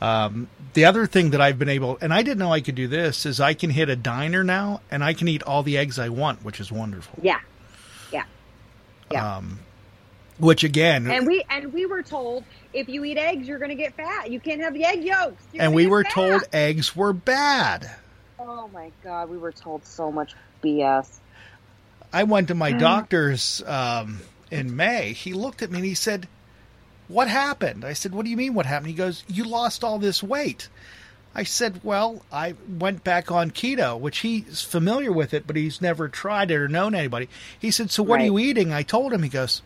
Um, the other thing that I've been able, and I didn't know I could do this, is I can hit a diner now and I can eat all the eggs I want, which is wonderful. Yeah. Yeah. Yeah. Um, which again, and we, and we were told if you eat eggs, you're going to get fat. You can't have the egg yolks. You're and we were fat. told eggs were bad. Oh my God. We were told so much B S. I went to my doctor's um, in May. He looked at me and he said, "What happened?" I said, "What do you mean what happened?" He goes, "You lost all this weight." I said, "Well, I went back on keto," which he's familiar with it, but he's never tried it or known anybody. He said, "So what right. are you eating?" I told him. He goes,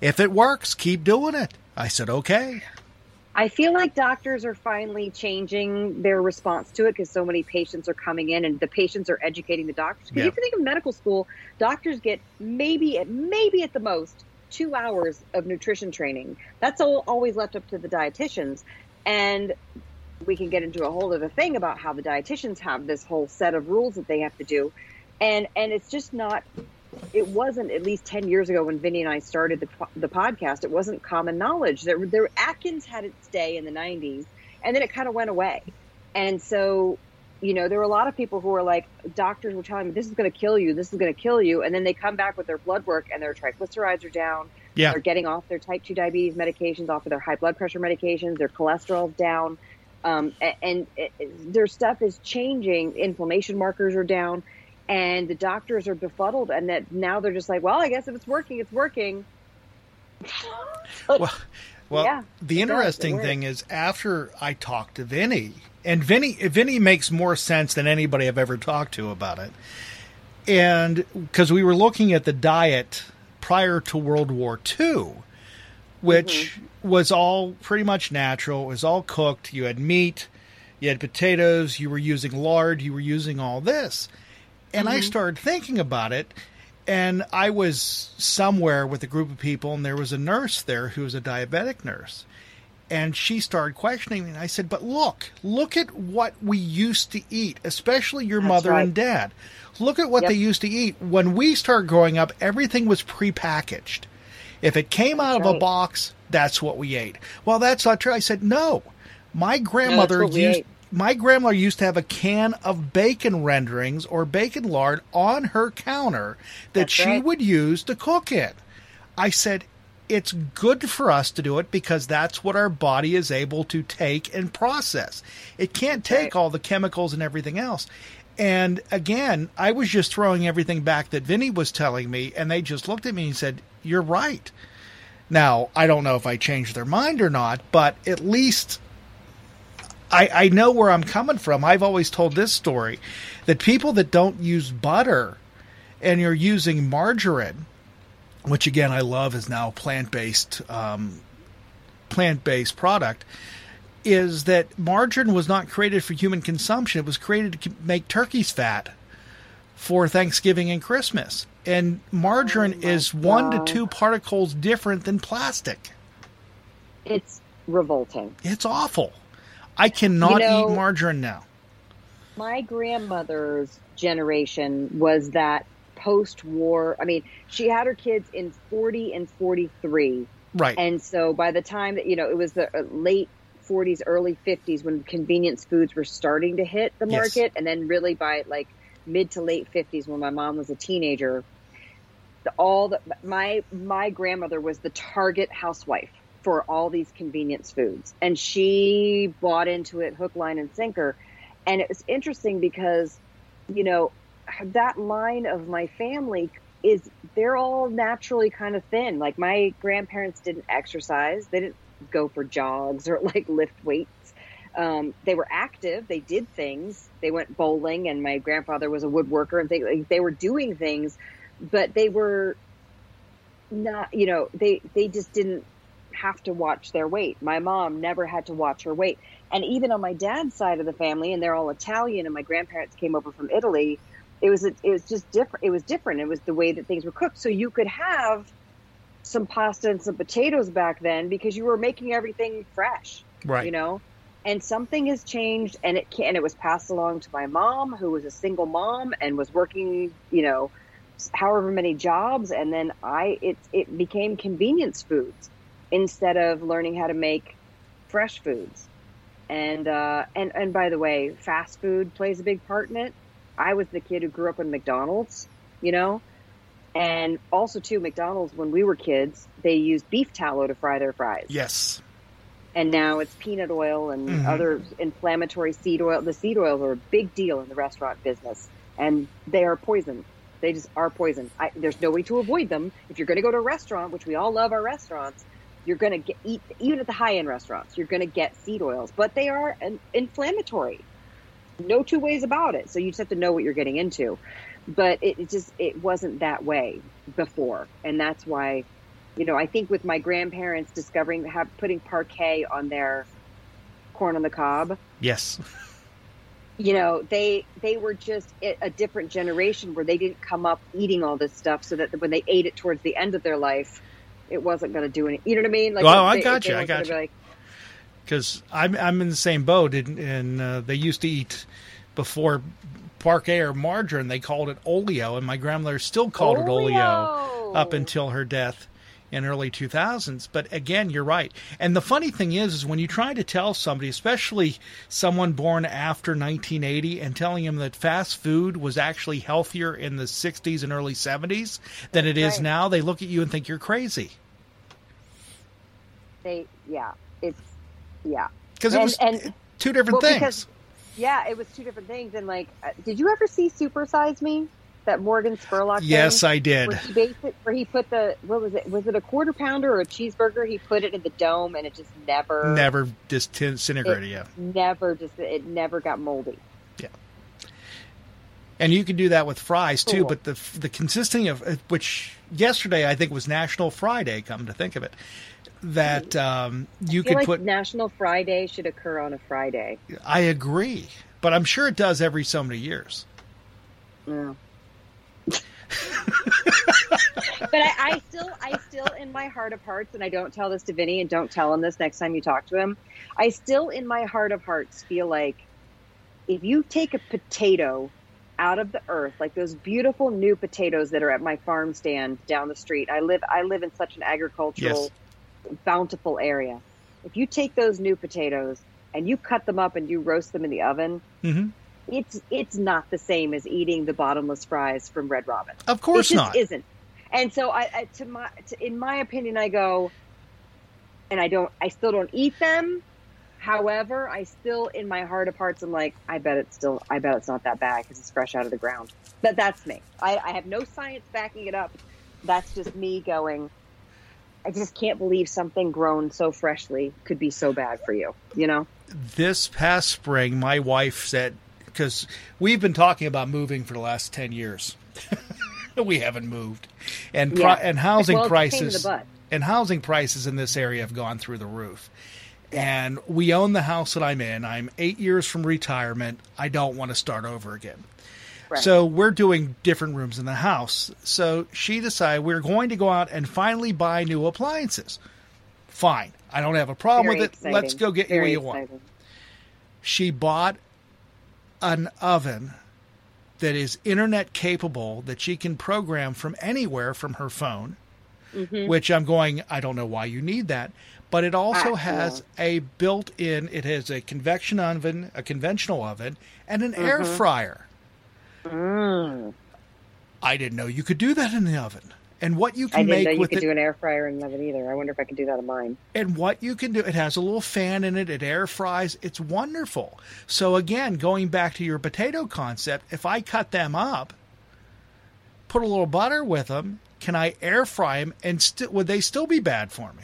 "If it works, keep doing it." I said, "Okay." I feel like doctors are finally changing their response to it because so many patients are coming in and the patients are educating the doctors. Because yeah. if you think of medical school, doctors get maybe, maybe at the most, two hours of nutrition training. That's all, always left up to the dietitians. And we can get into a whole other thing about how the dietitians have this whole set of rules that they have to do. And, and it's just not... It wasn't, at least ten years ago when Vinny and I started the the podcast, it wasn't common knowledge. There, there, Atkins had its day in the nineties, and then it kind of went away. And so, you know, there were a lot of people who were like, doctors were telling me, this is going to kill you, this is going to kill you. And then they come back with their blood work, and their triglycerides are down. Yeah. They're getting off their type two diabetes medications, off of their high blood pressure medications, their cholesterol's down. Um, and and it, it, their stuff is changing. Inflammation markers are down. And the doctors are befuddled, and that now they're just like, well, I guess if it's working, it's working. well, well yeah, the interesting thing is after I talked to Vinny, and Vinny, Vinny makes more sense than anybody I've ever talked to about it. And because we were looking at the diet prior to World War Two, which mm-hmm. was all pretty much natural. It was all cooked. You had meat, you had potatoes, you were using lard, you were using all this. And mm-hmm. I started thinking about it, and I was somewhere with a group of people, and there was a nurse there who was a diabetic nurse, and she started questioning me, and I said, but look, look at what we used to eat, especially your That's mother right. and dad. Look at what yep. they used to eat. When we started growing up, everything was prepackaged. If it came that's out of right. a box, that's what we ate. Well, that's not true. I said, no, my grandmother no, used... My grandmother used to have a can of bacon renderings or bacon lard on her counter that That's she right. would use to cook it. I said, it's good for us to do it because that's what our body is able to take and process. It can't take right. all the chemicals and everything else. And again, I was just throwing everything back that Vinny was telling me, and they just looked at me and said, you're right. Now, I don't know if I changed their mind or not, but at least... I, I know where I'm coming from. I've always told this story that people that don't use butter and you're using margarine, which again I love is now plant-based um, plant-based product, is that margarine was not created for human consumption. It was created to make turkeys fat for Thanksgiving and Christmas. And margarine oh is God. one to two particles different than plastic. It's revolting. It's awful. I cannot you know, eat margarine now. My grandmother's generation was that post-war. I mean, she had her kids in forty and forty-three. Right. And so by the time that, you know, it was the late forties, early fifties when convenience foods were starting to hit the market. Yes. And then really by like mid to late fifties when my mom was a teenager, the, all the, my my grandmother was the target housewife for all these convenience foods. And she bought into it hook, line, and sinker. And it was interesting because, you know, that line of my family is, they're all naturally kind of thin. Like my grandparents didn't exercise. They didn't go for jogs or like lift weights. Um, they were active. They did things. They went bowling, and my grandfather was a woodworker, and they, like, they were doing things, but they were not, you know, they, they just didn't have to watch their weight. My mom never had to watch her weight. And even on my dad's side of the family, and they're all Italian, and my grandparents came over from Italy, it was, it was just different. It was different. It was the way that things were cooked. So you could have some pasta and some potatoes back then because you were making everything fresh, right? You know, and something has changed, and it can, and it was passed along to my mom, who was a single mom and was working, you know, however many jobs, and then I it it became convenience foods instead of learning how to make fresh foods. And uh, and and by the way, fast food plays a big part in it. I was the kid who grew up in McDonald's, you know, and also too, McDonald's, when we were kids, they used beef tallow to fry their fries. Yes. And now it's peanut oil and mm-hmm. other inflammatory seed oil. The seed oils are a big deal in the restaurant business, and they are poison. They just are poison. I, there's no way to avoid them. If you're going to go to a restaurant, which we all love our restaurants, you're going to get eat even at the high-end restaurants, you're going to get seed oils, but they are an, inflammatory. No two ways about it. So you just have to know what you're getting into. But it, it just it wasn't that way before, and that's why. You know, I think with my grandparents discovering have, putting parquet on their corn on the cob. Yes. You know, they they were just a different generation where they didn't come up eating all this stuff, so that when they ate it towards the end of their life, it wasn't going to do anything. You know what I mean? Like, well, they, I got you. I got you. Because like, I'm I'm in the same boat, and, and uh, they used to eat before parquet or margarine. They called it oleo, and my grandmother still called oleo. it oleo up until her death in early two thousands. But again, you're right. And the funny thing is, is when you try to tell somebody, especially someone born after nineteen eighty, and telling them that fast food was actually healthier in the sixties and early seventies than it is right. now, they look at you and think you're crazy. They, yeah, it's, yeah. Because it was and, two different well, things. Because, yeah, it was two different things. And like, did you ever see Super Size Me? That Morgan Spurlock thing? Yes, I did. Where he, based it, where he put the, what was it? Was it a quarter pounder or a cheeseburger? He put it in the dome, and it just never... Never disintegrated, yeah. Never just, it never got moldy. Yeah. And you can do that with fries, cool. too, but the the consisting of, which yesterday I think was National Fry Day, come to think of it, that um, you I feel could like put... National Fry Day should occur on a Friday. I agree, but I'm sure it does every so many years. Yeah. But I, I still, I still, in my heart of hearts, and I don't tell this to Vinny, and don't tell him this next time you talk to him, I still, in my heart of hearts, feel like if you take a potato out of the earth, like those beautiful new potatoes that are at my farm stand down the street. I live, I live in such an agricultural, yes. bountiful area. If you take those new potatoes and you cut them up and you roast them in the oven. Mm-hmm. It's it's not the same as eating the bottomless fries from Red Robin. Of course not. It just isn't. And so, I, I to my to, in my opinion, I go, and I don't. I still don't eat them. However, I still, in my heart of hearts, I'm like, I bet it's still. I bet it's not that bad because it's fresh out of the ground. But that's me. I, I have no science backing it up. That's just me going. I just can't believe something grown so freshly could be so bad for you. You know. This past spring, my wife said. Because we've been talking about moving for the last ten years. We haven't moved. And pri- yeah. and housing well, prices and housing prices in this area have gone through the roof. Yeah. And we own the house that I'm in. I'm eight years from retirement. I don't want to start over again. Right. So we're doing different rooms in the house. So she decided we're going to go out and finally buy new appliances. Fine. I don't have a problem Very with it. Exciting. Let's go get you what you want. She bought an oven that is internet capable that she can program from anywhere from her phone, mm-hmm. which I'm going, I don't know why you need that, but it also I, has yeah. a built-in, it has a convection oven, a conventional oven, and an mm-hmm. air fryer. Mm. I didn't know you could do that in the oven. And what you can I didn't make know you with could it, do an air fryer in an oven either. I wonder if I can do that in mine. And what you can do, it has a little fan in it. It air fries. It's wonderful. So again, going back to your potato concept, if I cut them up, put a little butter with them, can I air fry them? And st- would they still be bad for me?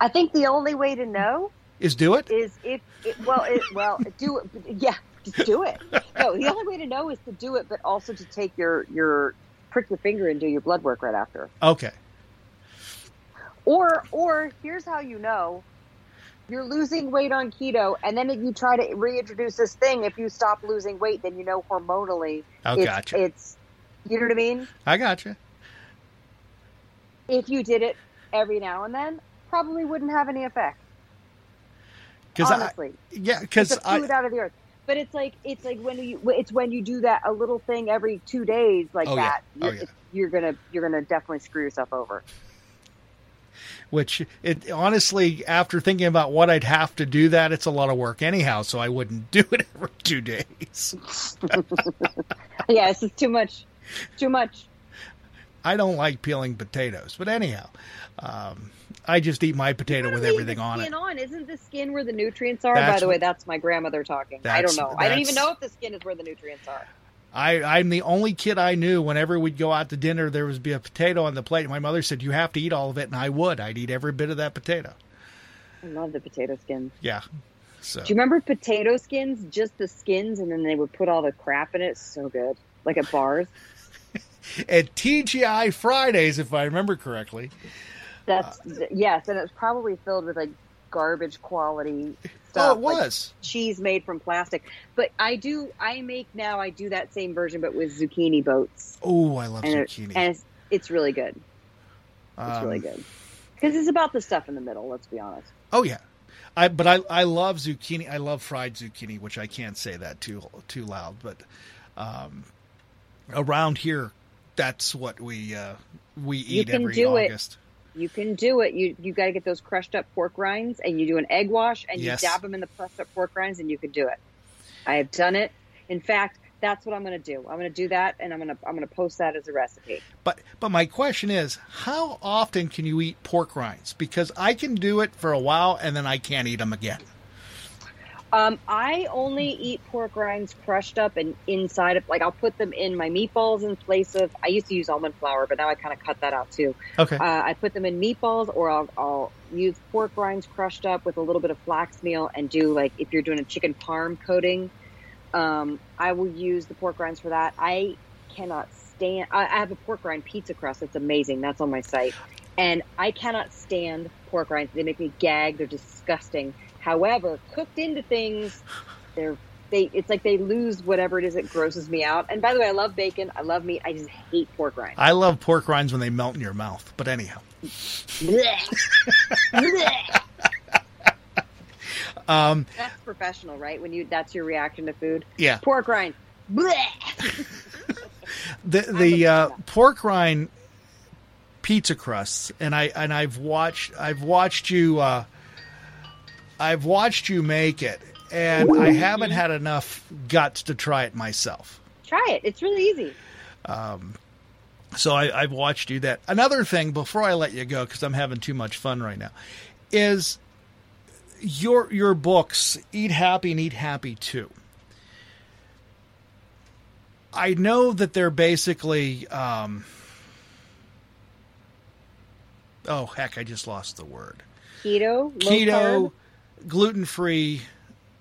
I think the only way to know is do it. Is if it, well, it, well, do it. Yeah, just do it. No, the only way to know is to do it, but also to take your your. prick your finger and do your blood work right after. Okay. Or, or here's how you know you're losing weight on keto, and then if you try to reintroduce this thing, if you stop losing weight, then you know hormonally. Oh, it's, gotcha. It's, you know what I mean? I gotcha. If you did it every now and then, probably wouldn't have any effect. Honestly. I, yeah, because I... It's a food out of the earth. But it's like it's like when you it's when you do that a little thing every two days like oh, that yeah. Oh, you're, yeah. you're gonna you're gonna definitely screw yourself over. Which it honestly, after thinking about what I'd have to do, that it's a lot of work anyhow. So I wouldn't do it every two days. Yeah, this is too much. Too much. I don't like peeling potatoes, but anyhow, um, I just eat my potato with everything on it. On. Isn't the skin where the nutrients are? That's, By the way, that's my grandmother talking. I don't know. I don't even know if the skin is where the nutrients are. I, I'm the only kid I knew, whenever we'd go out to dinner, there would be a potato on the plate. My mother said, you have to eat all of it, and I would. I'd eat every bit of that potato. I love the potato skins. Yeah. So. Do you remember potato skins? Just the skins, and then they would put all the crap in it. So good. Like at bars. At T G I Fridays, if I remember correctly. That's uh, yes, and it's probably filled with like garbage quality stuff. Oh, it was like cheese made from plastic. But I do, I make now. I do that same version, but with zucchini boats. Oh, I love and zucchini, it, and it's, it's really good. It's um, really good because it's about the stuff in the middle. Let's be honest. Oh yeah, I but I I love zucchini. I love fried zucchini, which I can't say that too too loud, but um, around here. That's what we uh, we eat every August. It. You can do it. You you got to get those crushed up pork rinds, and you do an egg wash, and yes. you dab them in the crushed up pork rinds, and you can do it. I have done it. In fact, that's what I'm going to do. I'm going to do that, and I'm going to I'm going to post that as a recipe. But but my question is, how often can you eat pork rinds? Because I can do it for a while, and then I can't eat them again. Um, I only eat pork rinds crushed up and inside of, like, I'll put them in my meatballs in place of, I used to use almond flour, but now I kind of cut that out too. Okay. Uh, I put them in meatballs, or I'll, I'll use pork rinds crushed up with a little bit of flax meal and do, like, if you're doing a chicken parm coating, um, I will use the pork rinds for that. I cannot stand, I, I have a pork rind pizza crust. It's amazing. That's on my site. And I cannot stand pork rinds. They make me gag. They're disgusting. However, cooked into things, they're, they it's like they lose whatever it is that grosses me out. And by the way, I love bacon. I love meat. I just hate pork rinds. I love pork rinds when they melt in your mouth. But anyhow. um, that's professional, right? When you That's your reaction to food? Yeah. Pork rind. the the uh, pork rind pizza crusts. And, I, and I've watched I've watched you... Uh, I've watched you make it, and I haven't had enough guts to try it myself. Try it. It's really easy. Um, so I, I've watched you that. Another thing, before I let you go, because I'm having too much fun right now, is your your books, Eat Happy and Eat Happy Too. I know that they're basically... Um, oh, heck, I just lost the word. Keto. Keto. Gluten-free,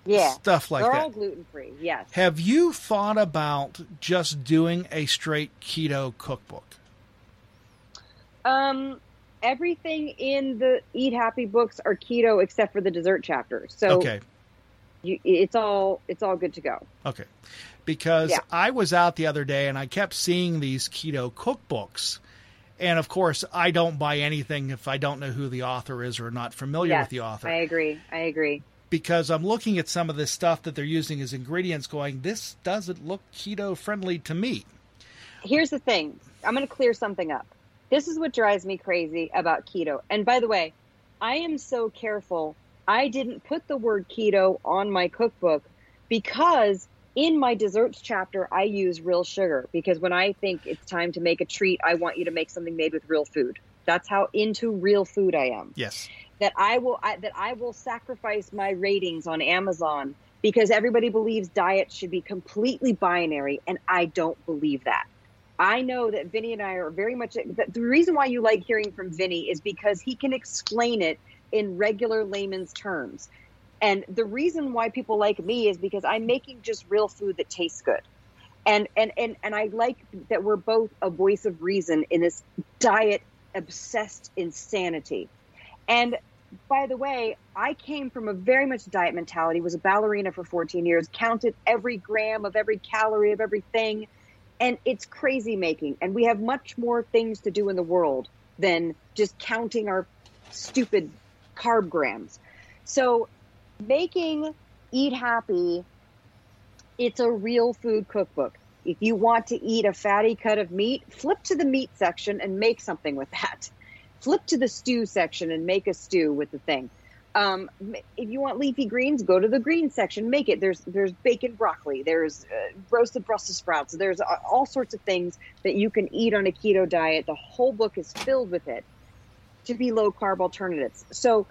yeah, stuff like that. They're all gluten-free, yes. Have you thought about just doing a straight keto cookbook? Um, everything in the Eat Happy books are keto except for the dessert chapter. So okay. you, it's all it's all good to go. Okay. Because yeah. I was out the other day and I kept seeing these keto cookbooks. And, of course, I don't buy anything if I don't know who the author is or not familiar yes, with the author. I agree. I agree. Because I'm looking at some of this stuff that they're using as ingredients going, this doesn't look keto-friendly to me. Here's the thing. I'm going to clear something up. This is what drives me crazy about keto. And, by the way, I am so careful. I didn't put the word keto on my cookbook because... in my desserts chapter, I use real sugar because when I think it's time to make a treat, I want you to make something made with real food. That's how into real food I am. Yes. That I will I, that I will sacrifice my ratings on Amazon because everybody believes diets should be completely binary, and I don't believe that. I know that Vinny and I are very much – the reason why you like hearing from Vinny is because he can explain it in regular layman's terms. And the reason why people like me is because I'm making just real food that tastes good. And and, and, and I like that we're both a voice of reason in this diet-obsessed insanity. And by the way, I came from a very much diet mentality, was a ballerina for fourteen years, counted every gram of every calorie of everything. And it's crazy making. And we have much more things to do in the world than just counting our stupid carb grams. So... making Eat Happy It's a real food cookbook. If you want to eat a fatty cut of meat, flip to the meat section and make something with that. Flip to the stew section and make a stew with the thing. Um, if you want leafy greens, go to the green section, make it. There's there's bacon broccoli, there's uh, roasted Brussels sprouts, there's uh, all sorts of things that you can eat on a keto diet. The whole book is filled with it to be low carb alternatives. So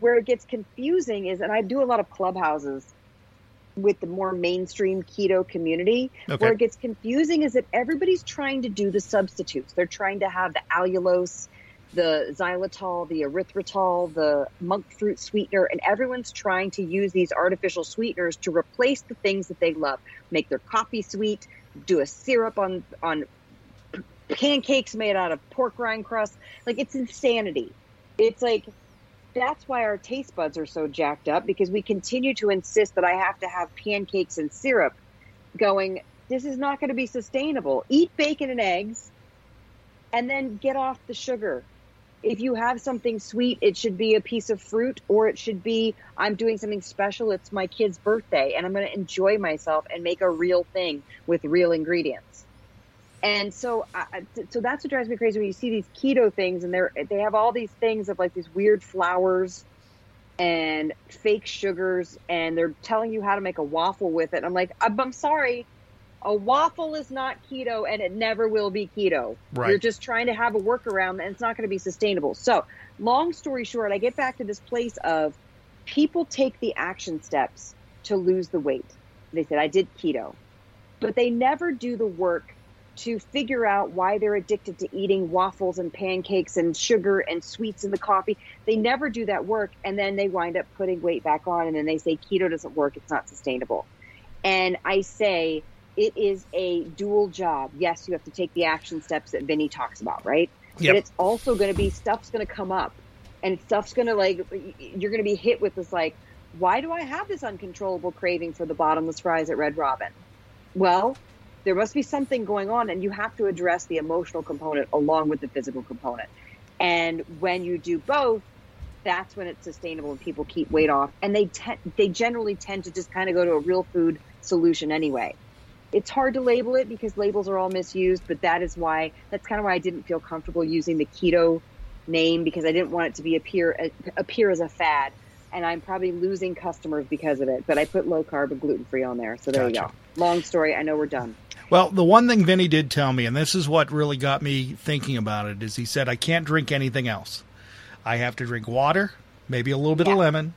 where it gets confusing is, and I do a lot of clubhouses with the more mainstream keto community, okay. Where it gets confusing is that everybody's trying to do the substitutes. They're trying to have the allulose, the xylitol, the erythritol, the monk fruit sweetener, and everyone's trying to use these artificial sweeteners to replace the things that they love. Make their coffee sweet, do a syrup on on pancakes made out of pork rind crust. Like, it's insanity. It's like, that's why our taste buds are so jacked up, because we continue to insist that I have to have pancakes and syrup going. This is not going to be sustainable. Eat bacon and eggs and then get off the sugar. If you have something sweet, it should be a piece of fruit, or it should be, I'm doing something special. It's my kid's birthday and I'm going to enjoy myself and make a real thing with real ingredients. And so, I, so that's what drives me crazy when you see these keto things and they're, they have all these things of like these weird flours and fake sugars, and they're telling you how to make a waffle with it. And I'm like, I'm, I'm sorry. A waffle is not keto, and it never will be keto. Right. You're just trying to have a workaround, and it's not going to be sustainable. So long story short, I get back to this place of people take the action steps to lose the weight. They said, I did keto, but they never do the work to figure out why they're addicted to eating waffles and pancakes and sugar and sweets in the coffee. They never do that work, and then they wind up putting weight back on, and then they say keto doesn't work. It's not sustainable. And I say, it is a dual job. Yes, you have to take the action steps that Vinny talks about, right? Yep. But it's also going to be, stuff's going to come up, and stuff's going to, like, you're going to be hit with this, like, why do I have this uncontrollable craving for the bottomless fries at Red Robin? Well, there must be something going on, and you have to address the emotional component along with the physical component. And when you do both, that's when it's sustainable and people keep weight off. And they te- they generally tend to just kind of go to a real food solution anyway. It's hard to label it because labels are all misused, but that is why, that's kind of why I didn't feel comfortable using the keto name, because I didn't want it to be appear appear as a fad, and I'm probably losing customers because of it. But I put low carb and gluten free on there, so there gotcha. You go. Long story. I know we're done. Well, the one thing Vinny did tell me, and this is what really got me thinking about it, is he said, I can't drink anything else. I have to drink water, maybe a little bit yeah. of lemon,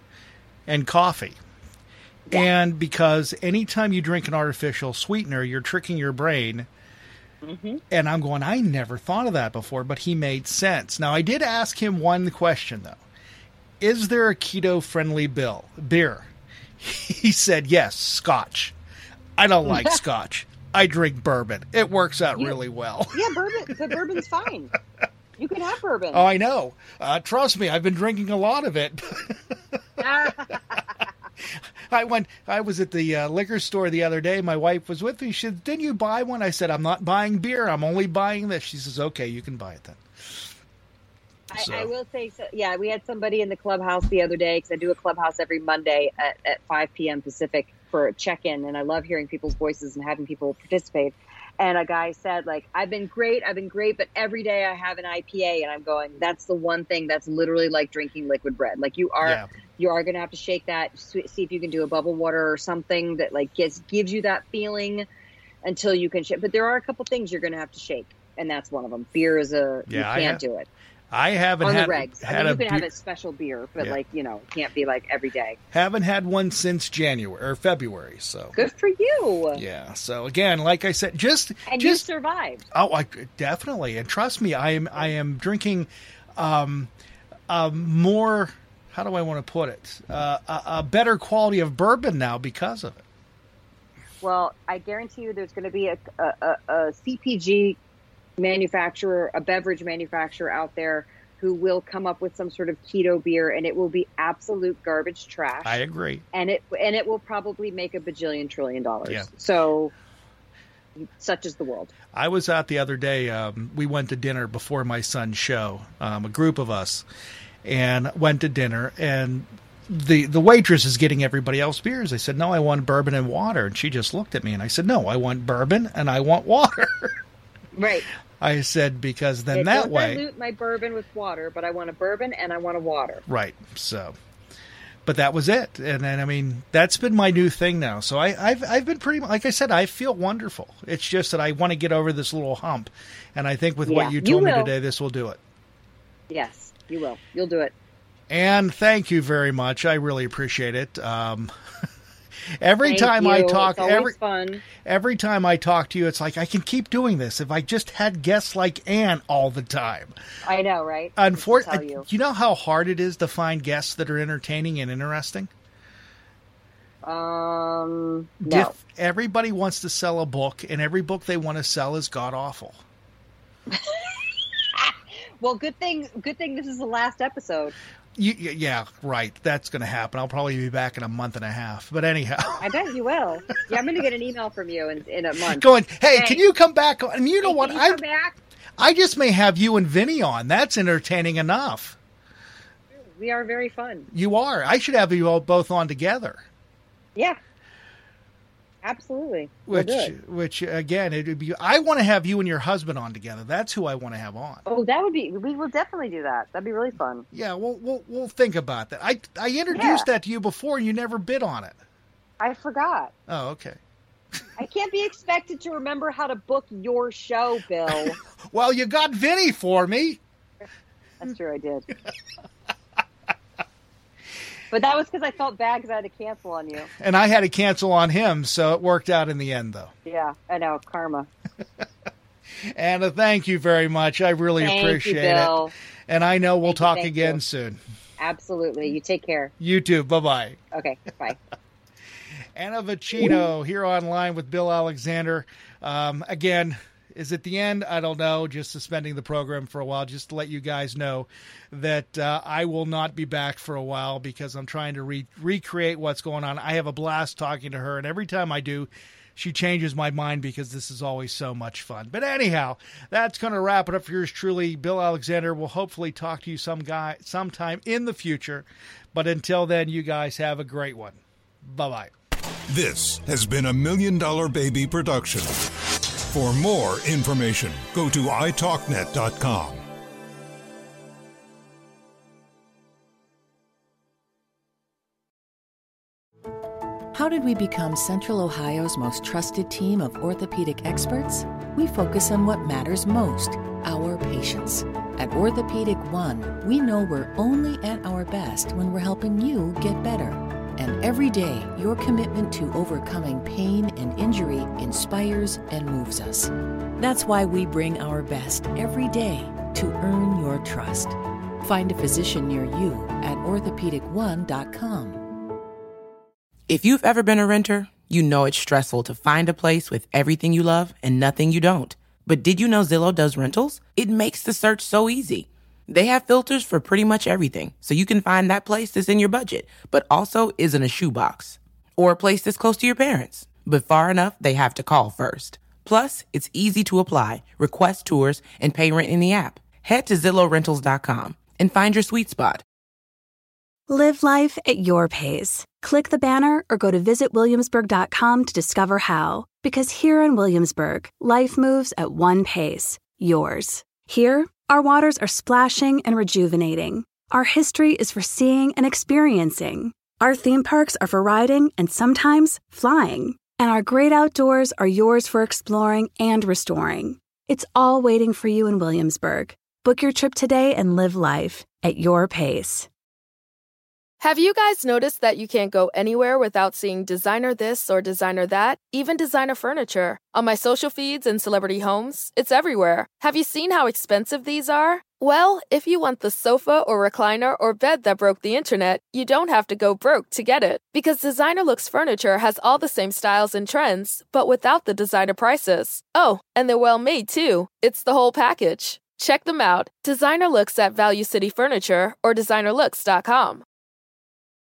and coffee. Yeah. And because anytime you drink an artificial sweetener, you're tricking your brain. Mm-hmm. And I'm going, I never thought of that before, but he made sense. Now, I did ask him one question, though. Is there a keto-friendly bill, beer? He said, yes, scotch. I don't like scotch. I drink bourbon. It works out you, really well. Yeah, bourbon. But bourbon's fine. You can have bourbon. Oh, I know. Uh, trust me, I've been drinking a lot of it. I went. I was at the uh, liquor store the other day. My wife was with me. She said, didn't you buy one? I said, I'm not buying beer. I'm only buying this. She says, okay, you can buy it then. So. I, I will say, so, yeah, we had somebody in the clubhouse the other day, because I do a clubhouse every Monday at, at five p.m. Pacific for a check-in. And I love hearing people's voices and having people participate. And a guy said, like, I've been great. I've been great. But every day I have an I P A, and I'm going, that's the one thing that's literally like drinking liquid bread. Like, you are... Yeah. You are going to have to shake that, see if you can do a bubble water or something that like gets, gives you that feeling until you can shake. But there are a couple things you're going to have to shake, and that's one of them. Beer is a, yeah, you can't I have, do it. I haven't on had, the regs. Had I mean, a you can be- have a special beer, but yeah. like, you know, can't be like every day. Haven't had one since January or February, so. Good for you. Yeah. So again, like I said, just. And just, you survived. Oh, I, definitely. And trust me, I am, I am drinking um, uh, more. How do I want to put it? Uh, a, a better quality of bourbon now because of it. Well, I guarantee you there's going to be a, a, a C P G manufacturer, a beverage manufacturer out there who will come up with some sort of keto beer, and it will be absolute garbage trash. I agree. And it and it will probably make a bajillion trillion dollars. Yeah. So... Such is the world. I was out the other day. Um, we went to dinner before my son's show, um, a group of us, and went to dinner. And the the waitress is getting everybody else beers. I said, no, I want bourbon and water. And she just looked at me and I said, no, I want bourbon and I want water. Right. I said, because then yeah, that don't way. I dilute my bourbon with water, but I want a bourbon and I want a water. Right. So, but that was it. And then, I mean, that's been my new thing now. So I, I've, I've been pretty, like I said, I feel wonderful. It's just that I want to get over this little hump. And I think with yeah, what you told you me will. today, this will do it. Yes, you will. You'll do it. And thank you very much. I really appreciate it. Um, Every Thank time you. I talk, every, every time I talk to you, it's like I can keep doing this if I just had guests like Ann all the time. I know, right? Unfortunately, you. you know how hard it is to find guests that are entertaining and interesting? Um, no. If everybody wants to sell a book, and every book they want to sell is god awful. Well, good thing, good thing this is the last episode. You, yeah, right. That's going to happen. I'll probably be back in a month and a half. But anyhow. I bet you will. Yeah, I'm going to get an email from you in, in a month. Going, hey, hey, can you come back? And you know hey, what? You I, come back? I just may have you and Vinny on. That's entertaining enough. We are very fun. You are. I should have you all both on together. Yeah. Absolutely. Which, which again, it would be. I want to have you and your husband on together. That's who I want to have on. Oh, that would be. We will definitely do that. That'd be really fun. Yeah, we'll we'll, we'll think about that. I I introduced yeah. that to you before, and you never bid on it. I forgot. Oh, okay. I can't be expected to remember how to book your show, Bill. Well, you got Vinny for me. That's true. I did. But that was because I felt bad because I had to cancel on you. And I had to cancel on him, so it worked out in the end, though. Yeah, I know. Karma. Anna, thank you very much. I really thank appreciate you, Bill. it. And I know we'll thank talk you, again you. soon. Absolutely. You take care. You too. Bye-bye. Okay, bye. Anna Vocino here online with Bill Alexander. Um, again... Is it the end? I don't know. Just suspending the program for a while, just to let you guys know that uh, I will not be back for a while because I'm trying to re- recreate what's going on. I have a blast talking to her, and every time I do, she changes my mind because this is always so much fun. But anyhow, that's going to wrap it up for yours truly. Bill Alexander will hopefully talk to you some guy sometime in the future. But until then, you guys have a great one. Bye-bye. This has been a Million Dollar Baby production. For more information, go to i talk net dot com. How did we become Central Ohio's most trusted team of orthopedic experts? We focus on what matters most, our patients. At Orthopedic One, we know we're only at our best when we're helping you get better. And every day, your commitment to overcoming pain and injury inspires and moves us. That's why we bring our best every day to earn your trust. Find a physician near you at orthopedic one dot com. If you've ever been a renter, you know it's stressful to find a place with everything you love and nothing you don't. But did you know Zillow does rentals? It makes the search so easy. They have filters for pretty much everything, so you can find that place that's in your budget, but also isn't a shoebox. Or a place that's close to your parents, but far enough they have to call first. Plus, it's easy to apply, request tours, and pay rent in the app. Head to Zillow Rentals dot com and find your sweet spot. Live life at your pace. Click the banner or go to visit Williamsburg dot com to discover how. Because here in Williamsburg, life moves at one pace, yours. Here, our waters are splashing and rejuvenating. Our history is for seeing and experiencing. Our theme parks are for riding and sometimes flying. And our great outdoors are yours for exploring and restoring. It's all waiting for you in Williamsburg. Book your trip today and live life at your pace. Have you guys noticed that you can't go anywhere without seeing designer this or designer that, even designer furniture? On my social feeds and celebrity homes, it's everywhere. Have you seen how expensive these are? Well, if you want the sofa or recliner or bed that broke the internet, you don't have to go broke to get it. Because Designer Looks furniture has all the same styles and trends, but without the designer prices. Oh, and they're well made too. It's the whole package. Check them out. Designer Looks at Value City Furniture or designer looks dot com.